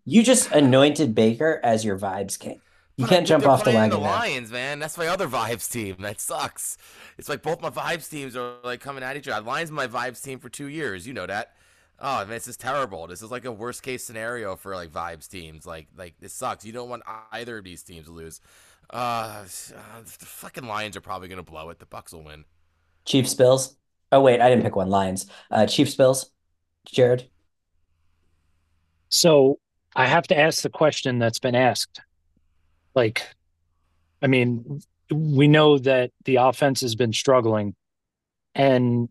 You just anointed Baker as your vibes king. You can't jump off the wagon. The Lions, man, that's my other vibes team. That sucks. It's like both my vibes teams are like coming at each other. Lions my vibes team for 2 years. You know that. Oh man, this is terrible. This is like a worst case scenario for like vibes teams. Like this sucks. You don't want either of these teams to lose. The fucking Lions are probably gonna blow it. The Bucks will win. Chiefs Bills. Oh wait, I didn't pick one. Lions. Chiefs Bills. Jared. So I have to ask the question that's been asked. Like, I mean, we know that the offense has been struggling and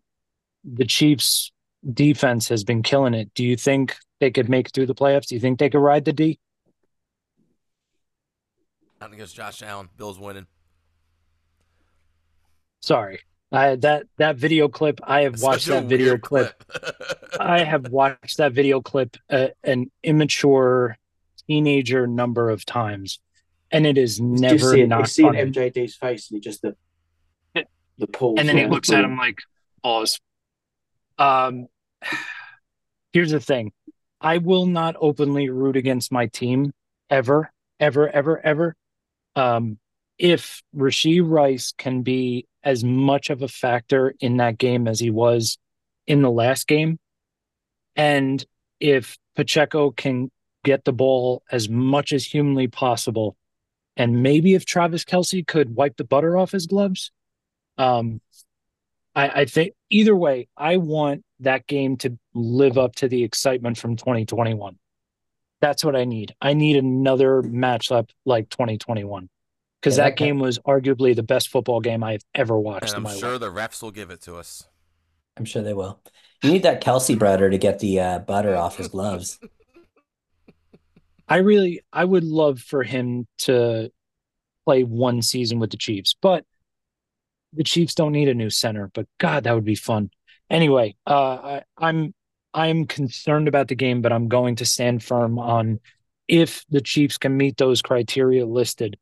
the Chiefs defense has been killing it. Do you think they could make it through the playoffs? Do you think they could ride the D? I think it's Josh Allen. Bills winning. Sorry. That video clip, I have watched that video clip. I have watched that video clip an immature teenager number of times, and it is never not funny. You've seen MJD's face, and he just the pulse. And then he looks at him like, pause. Here's the thing. I will not openly root against my team ever, ever, ever, ever. If Rasheed Rice can be as much of a factor in that game as he was in the last game, and if Pacheco can get the ball as much as humanly possible, and maybe if Travis Kelce could wipe the butter off his gloves, I think either way, I want that game to live up to the excitement from 2021. That's what I need. I need another matchup like 2021. Because that game was arguably the best football game I've ever watched. And I'm sure the refs will give it to us. I'm sure they will. You need that Kelce brother to get the butter off his gloves. I would love for him to play one season with the Chiefs, but the Chiefs don't need a new center. But God, that would be fun. Anyway, I'm concerned about the game, but I'm going to stand firm on if the Chiefs can meet those criteria listed.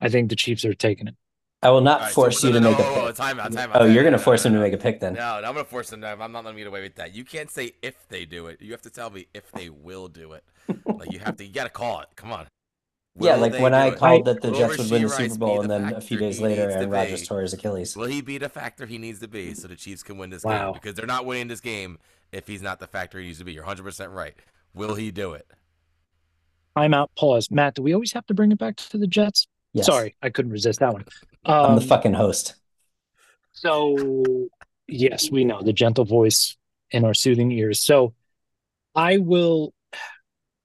I think the Chiefs are taking it. I will not force you to make a pick. You're going to force him to make a pick then. No, I'm going to force him to. I'm not going to get away with that. You can't say if they do it. You have to tell me if they will do it. Like you got to call it. Come on. Like when I called that the Jets would win the Super Bowl and then a few days later Aaron Rodgers tore his Achilles. Will he be the factor he needs to be so the Chiefs can win this game? Because they're not winning this game if he's not the factor he needs to be. You're 100% right. Will he do it? Timeout, pause. Matt, do we always have to bring it back to the Jets? Yes. Sorry, I couldn't resist that one. I'm the fucking host. So, yes, we know the gentle voice in our soothing ears. So, I will,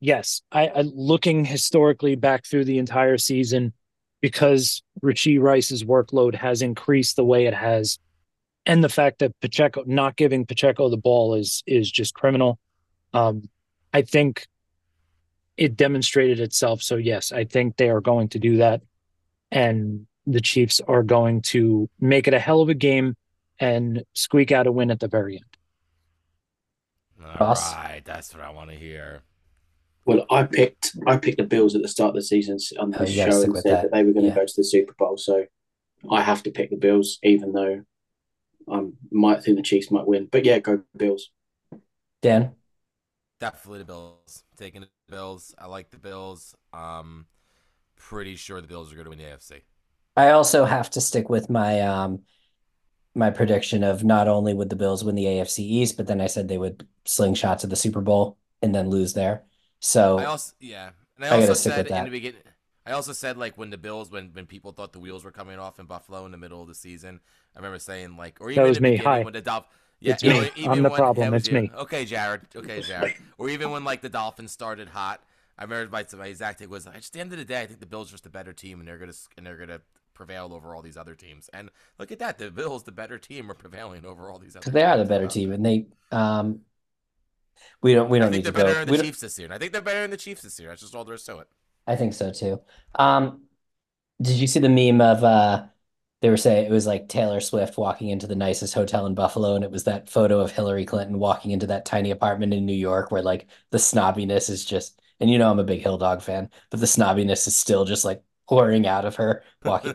looking historically back through the entire season, because Rasheed Rice's workload has increased the way it has. And the fact that Pacheco, not giving Pacheco the ball is just criminal. I think it demonstrated itself. So yes, I think they are going to do that. And the Chiefs are going to make it a hell of a game and squeak out a win at the very end. All right. That's what I want to hear. Well, I picked the Bills at the start of the season on the show and said that they were going to go to the Super Bowl. So I have to pick the Bills, even though I might think the Chiefs might win. But yeah, go Bills. Dan? Definitely the Bills. Taking the Bills. I like the Bills. Pretty sure the Bills are going to win the AFC. I also have to stick with my my prediction of not only would the Bills win the AFC East, but then I said they would slingshot to the Super Bowl and then lose there. So I also, and I also said in the beginning, I also said like when the Bills, when people thought the wheels were coming off in Buffalo in the middle of the season, I remember saying like, or even that was me. Hi. When the Dolphins, I'm the problem. It's me. Okay, Jared. Or even when like the Dolphins started hot, I remember my exact thing was like, at the end of the day, I think the Bills are just a better team, and they're gonna prevail over all these other teams. And look at that, the Bills, the better team, are prevailing over all these other teams. They are the better team, and they We don't need to go. I think they're better than the Chiefs this year. That's just all there is to it. I think so too. Did you see the meme of they were saying it was like Taylor Swift walking into the nicest hotel in Buffalo, and it was that photo of Hillary Clinton walking into that tiny apartment in New York, where like the snobbiness is just, and you know I'm a big Hill Dog fan, but the snobbiness is still just like pouring out of her walking.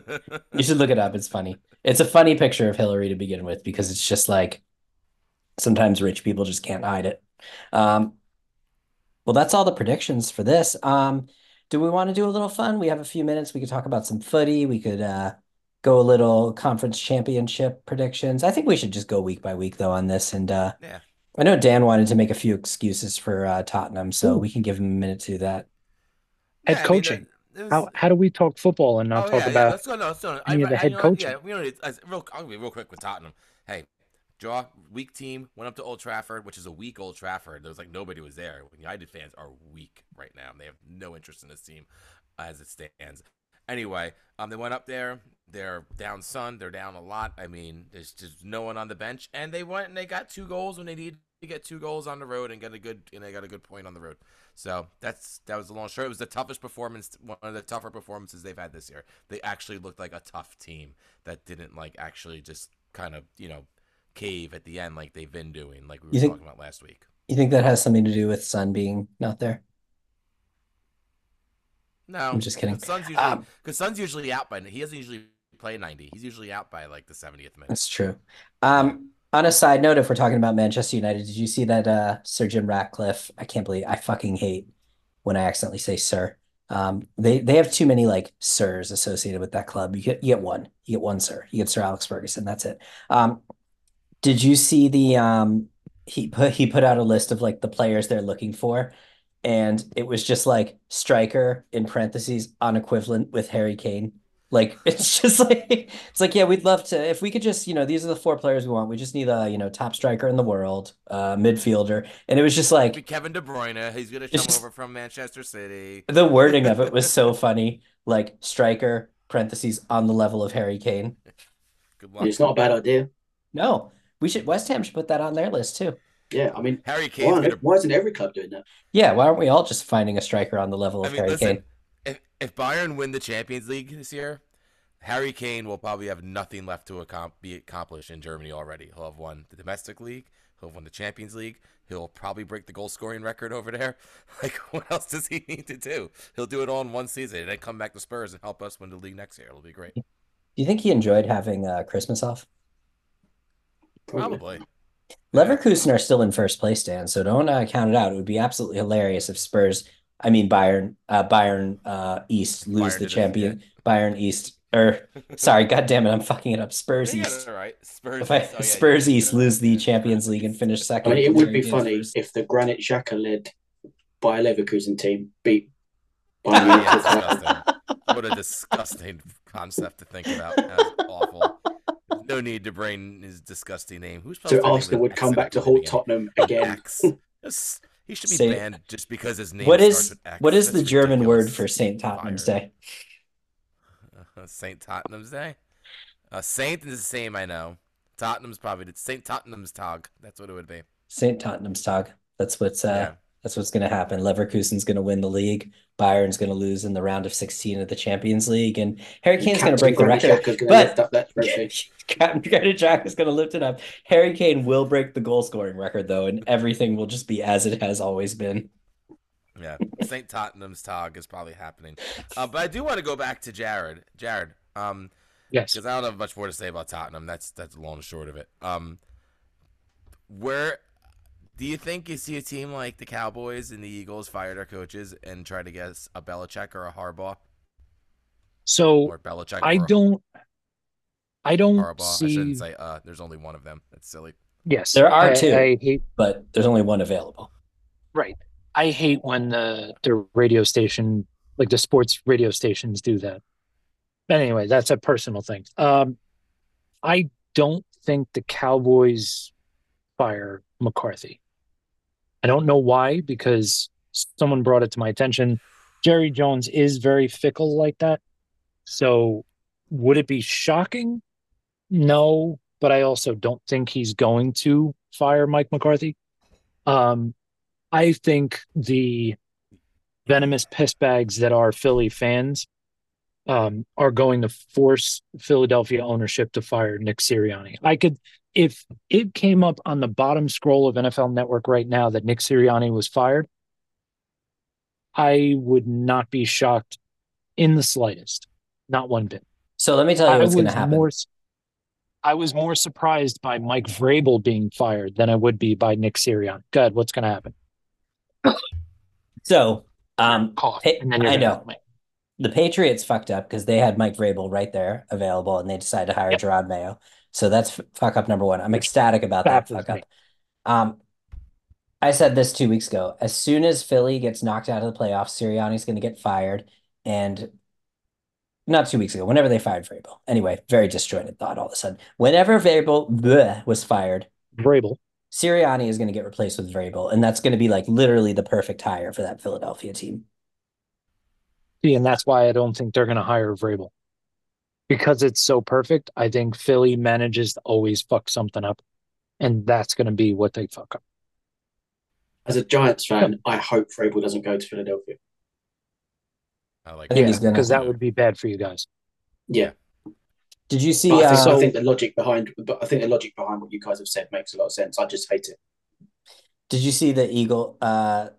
You should look it up. It's funny. It's a funny picture of Hillary to begin with, because it's just like sometimes rich people just can't hide it. Well, that's all the predictions for this. Do we want to do a little fun? We have a few minutes. We could talk about some footy. We could go a little conference championship predictions. I think we should just go week by week though on this. And I know Dan wanted to make a few excuses for Tottenham, so we can give him a minute to do that. Head coaching. How do we talk football and not talk about the head coaching? Yeah, we don't need, I'll be real quick with Tottenham. Hey. Draw, weak team, went up to Old Trafford, which is a weak Old Trafford. There was like nobody was there. United fans are weak right now. They have no interest in this team as it stands. Anyway, they went up there. They're down Sun. They're down a lot. I mean, there's just no one on the bench. And they went and they got 2 goals when they needed to get 2 goals on the road and they got a good point on the road. So that was the long story. It was the toughest performance, one of the tougher performances they've had this year. They actually looked like a tough team that didn't like actually just kind of, cave at the end like they've been doing, like we were talking about last week. You think that has something to do with Sun being not there? No, I'm just kidding. Sun's usually out by, he doesn't usually play 90. He's usually out by like the 70th minute. That's true. On a side note, if we're talking about Manchester United, did you see that Sir Jim Ratcliffe? I can't believe I fucking hate when I accidentally say sir. They have too many like sirs associated with that club. You get one sir. You get Sir Alex Ferguson. That's it. Did you see the he put out a list of like the players they're looking for, and it was just like striker in parentheses on equivalent with Harry Kane. Like it's just like we'd love to, if we could just, these are the 4 players we want. We just need a top striker in the world, midfielder, and it was just like Kevin De Bruyne. He's gonna come over from Manchester City. The wording of it was so funny. Like striker parentheses on the level of Harry Kane. Good luck. It's not a bad idea. No. West Ham should put that on their list too. Yeah, I mean, Harry Kane. Why isn't every club doing that? Yeah, why aren't we all just finding a striker on the level of Harry Kane? If Bayern win the Champions League this year, Harry Kane will probably have nothing left to be accomplished in Germany already. He'll have won the domestic league. He'll have won the Champions League. He'll probably break the goal scoring record over there. Like, what else does he need to do? He'll do it all in one season and then come back to Spurs and help us win the league next year. It'll be great. Do you think he enjoyed having Christmas off? Probably. Leverkusen are still in first place, Dan, so don't count it out. It would be absolutely hilarious if Spurs East. Right. Spurs East lose the Champions League and finish second. I mean, it would be funny if the Granit Xhaka-led by Leverkusen team beat Bayern. What a disgusting concept to think about. That was awful. No need to bring his disgusting name. So Arsenal would come back to hold Tottenham again. He should be banned just because his name starts with X. What is the German word for St. Tottenham's Day? St. Tottenham's Day? Saint is the same, I know. Tottenham's probably St. Tottenham's Tag. That's what it would be. St. Tottenham's Tag. That's what's That's what's going to happen. Leverkusen's going to win the league. Bayern's going to lose in the round of 16 of the Champions League, and Harry Kane's going to break the record. Captain Jack is going to lift it up. Harry Kane will break the goal scoring record, though, and everything will just be as it has always been. Yeah, St. Tottenham's Tag is probably happening. But I do want to go back to Jared. Yes, because I don't have much more to say about Tottenham. That's long and short of it. Where do you think you see a team like the Cowboys and the Eagles fire their coaches and try to guess a Belichick or a Harbaugh? I shouldn't say there's only one of them. That's silly. Yes, there are two, but there's only one available. Right. I hate when the radio station, like the sports radio stations, do that. But anyway, that's a personal thing. I don't think the Cowboys fire McCarthy. I don't know why, because someone brought it to my attention. Jerry Jones is very fickle like that. So would it be shocking? No, but I also don't think he's going to fire Mike McCarthy. I think the venomous piss bags that are Philly fans are going to force Philadelphia ownership to fire Nick Sirianni. If it came up on the bottom scroll of NFL Network right now that Nick Sirianni was fired, I would not be shocked in the slightest, not one bit. So let me tell you what's going to happen. I was more surprised by Mike Vrabel being fired than I would be by Nick Sirianni. God, what's going to happen? So, I know the Patriots fucked up because they had Mike Vrabel right there available, and they decided to hire Jerod Mayo. So that's fuck up number one. I'm ecstatic about that fuck up. I said this 2 weeks ago. As soon as Philly gets knocked out of the playoffs, Sirianni's going to get fired. And not 2 weeks ago, whenever they fired Vrabel. Anyway, very disjointed thought all of a sudden. Whenever Vrabel was fired, Sirianni is going to get replaced with Vrabel, and that's going to be like literally the perfect hire for that Philadelphia team. Yeah, and that's why I don't think they're going to hire Vrabel. Because it's so perfect, I think Philly manages to always fuck something up, and that's going to be what they fuck up. As a Giants fan, I hope Vrabel doesn't go to Philadelphia. Because that would be bad for you guys. Yeah. Did you see? I think the logic behind what you guys have said makes a lot of sense. I just hate it. Did you see the Eagle guy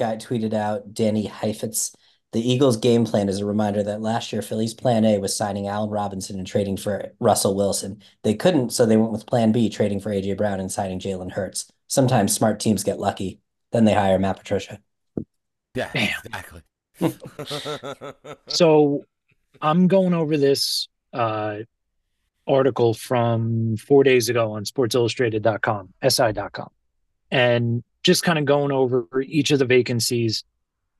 tweeted out Danny Heifetz? The Eagles' game plan is a reminder that last year Philly's plan A was signing Allen Robinson and trading for Russell Wilson. They couldn't, so they went with plan B, trading for AJ Brown and signing Jalen Hurts. Sometimes smart teams get lucky, then they hire Matt Patricia. Yeah, exactly. So I'm going over this article from 4 days ago on sportsillustrated.com, si.com, and just kind of going over each of the vacancies,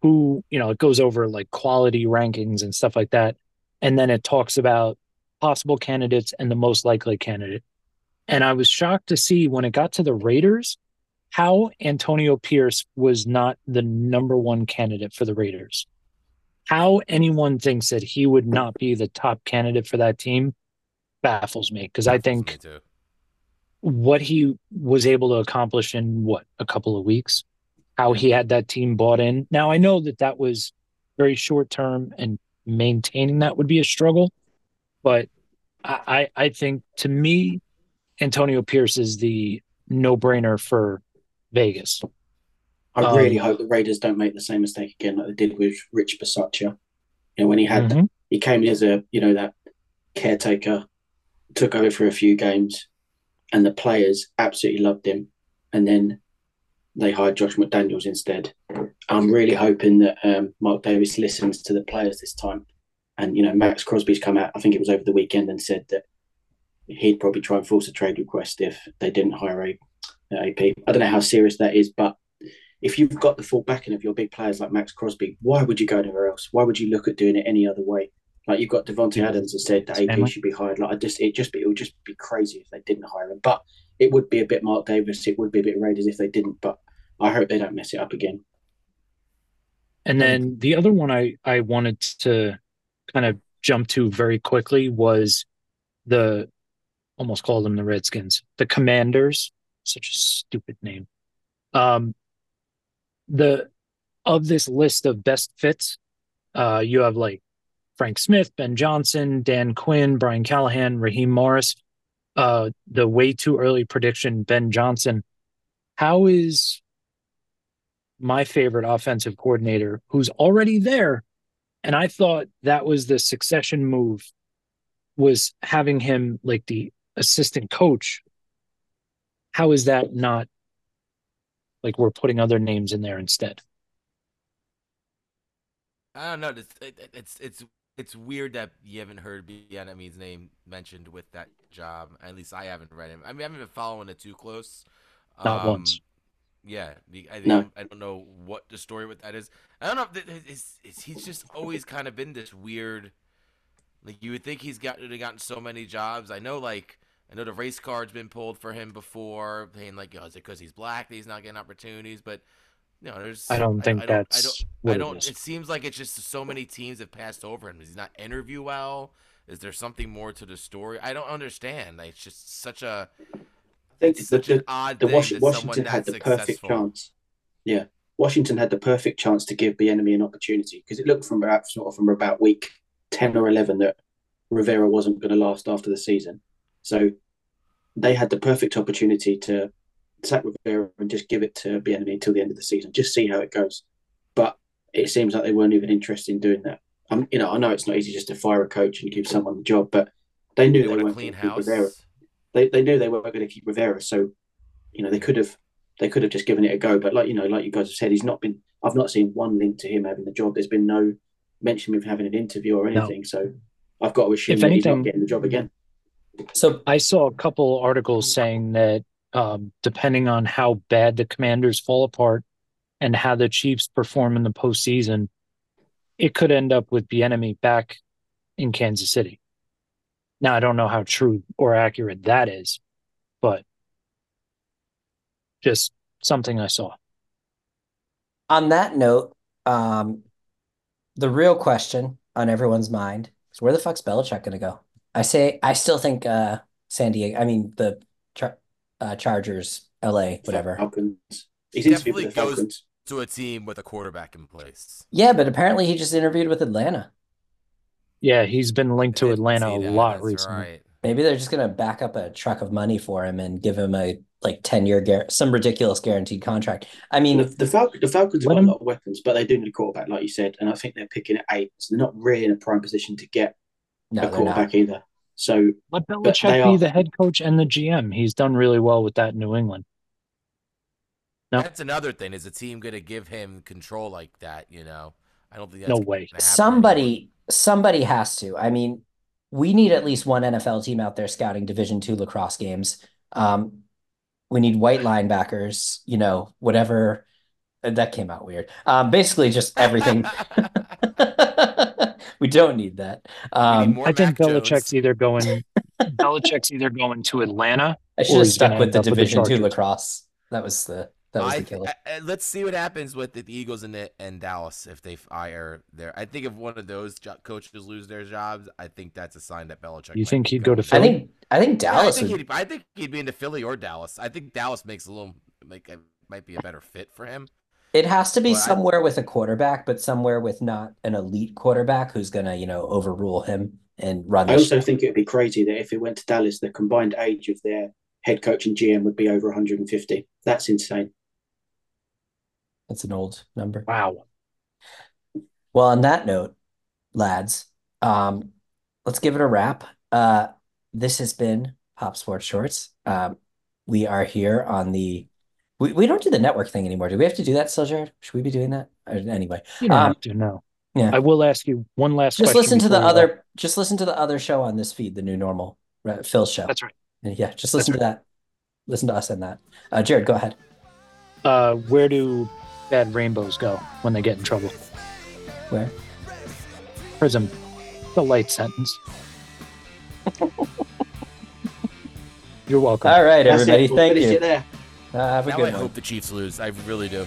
who, it goes over like quality rankings and stuff like that. And then it talks about possible candidates and the most likely candidate. And I was shocked to see when it got to the Raiders, how Antonio Pierce was not the number one candidate for the Raiders. How anyone thinks that he would not be the top candidate for that team baffles me, because I think what he was able to accomplish in a couple of weeks, how he had that team bought in. Now, I know that was very short term, and maintaining that would be a struggle, but I think, to me, Antonio Pierce is the no-brainer for Vegas. I really hope the Raiders don't make the same mistake again like they did with Rich Bisaccia. When he had he came in as that caretaker, took over for a few games, and the players absolutely loved him, and then they hired Josh McDaniels instead. I'm really hoping that Mark Davis listens to the players this time. And Max Crosby's come out, I think it was over the weekend, and said that he'd probably try and force a trade request if they didn't hire AP. I don't know how serious that is, but if you've got the full backing of your big players like Max Crosby, why would you go anywhere else? Why would you look at doing it any other way? Like, you've got Davante Adams that said that AP should be hired. Like, it would just be crazy if they didn't hire him. But it would be a bit Mark Davis, it would be a bit Raiders if they didn't. But I hope they don't mess it up again. And then the other one I wanted to kind of jumped to very quickly was the, almost called them the Redskins, the Commanders, such a stupid name. Of this list of best fits, you have like Frank Smith, Ben Johnson, Dan Quinn, Brian Callahan, Raheem Morris. The way too early prediction, Ben Johnson. How is my favorite offensive coordinator, who's already there, and I thought that was the succession move, was having him like the assistant coach. How is that not like we're putting other names in there instead? I don't know. It's weird that you haven't heard Bieniemy's name mentioned with that job. At least I haven't read him. I mean, I haven't been following it too close. Not once. Yeah, I don't know what the story with that is. I don't know. He's just always kind of been this weird. Like you would think he's gotten so many jobs. I know the race card's been pulled for him before. Saying like, is it because he's black that he's not getting opportunities? But no, I don't think it seems like it's just so many teams have passed over him. Does he not interview well? Is there something more to the story? I don't understand. Like, it's just such a. I think an odd thing that Washington had the perfect chance. Yeah, Washington had the perfect chance to give Bieniemy an opportunity because it looked from about week 10 or 11 that Rivera wasn't going to last after the season. So they had the perfect opportunity to sack Rivera and just give it to Bieniemy until the end of the season, just see how it goes. But it seems like they weren't even interested in doing that. I know it's not easy just to fire a coach and give someone the job, but they knew they weren't going to keep Rivera. They knew they weren't going to keep Rivera, so they could have just given it a go. But like you guys have said, I've not seen one link to him having the job. There's been no mention of having an interview or anything. No. So I've got to assume that he's not getting the job again. So I saw a couple articles saying that depending on how bad the Commanders fall apart and how the Chiefs perform in the postseason, it could end up with Bieniemy back in Kansas City. Now, I don't know how true or accurate that is, but just something I saw. On that note, the real question on everyone's mind is where the fuck's Belichick going to go? I still think San Diego, the Chargers, LA, whatever. Falcons. He definitely goes to a team with a quarterback in place. Yeah, but apparently he just interviewed with Atlanta. Yeah, he's been linked to Atlanta a lot recently. Right. Maybe they're just going to back up a truck of money for him and give him a 10-year, some ridiculous guaranteed contract. The Falcons have got a lot of weapons, but they do need a quarterback, like you said, and I think they're picking at 8, so they're not really in a prime position to get a quarterback either. So let Belichick be the head coach and the GM. He's done really well with that in New England. No? That's another thing. Is the team going to give him control like that, I don't think that's going to happen. Somebody has to. We need at least one NFL team out there scouting Division II lacrosse games. We need white linebackers, whatever. That came out weird. Basically, just everything. We don't need that. I think Belichick's either going to Atlanta. I should have stuck with the Division II lacrosse. That was the killer. Let's see what happens with the Eagles and Dallas if they fire there. I think if one of those coaches lose their jobs, I think that's a sign that Belichick. You think he'd go to Philly? I think Dallas. Yeah, I think he'd be into Philly or Dallas. I think Dallas might be a better fit for him. It has to be somewhere with a quarterback, but somewhere with not an elite quarterback who's going to overrule him and run. I also think it would be crazy that if it went to Dallas, the combined age of their head coach and GM would be over 150. That's insane. That's an old number. Wow. Well, on that note, lads, let's give it a wrap. This has been Pop Sports Shorts. We are here on the... We don't do the network thing anymore. Do we have to do that still, Jared? Should we be doing that? Anyway. You don't have to, no. Yeah. I will ask you one last question. Just listen to the other show on this feed, The New Normal, right? Phil's show. That's right. And yeah, just listen to that. Listen to us and that. Jared, go ahead. Where do bad rainbows go when they get in trouble? Where? Prism. The light sentence. You're welcome. All right, everybody. Thank you. Have a good one. I hope the Chiefs lose. I really do.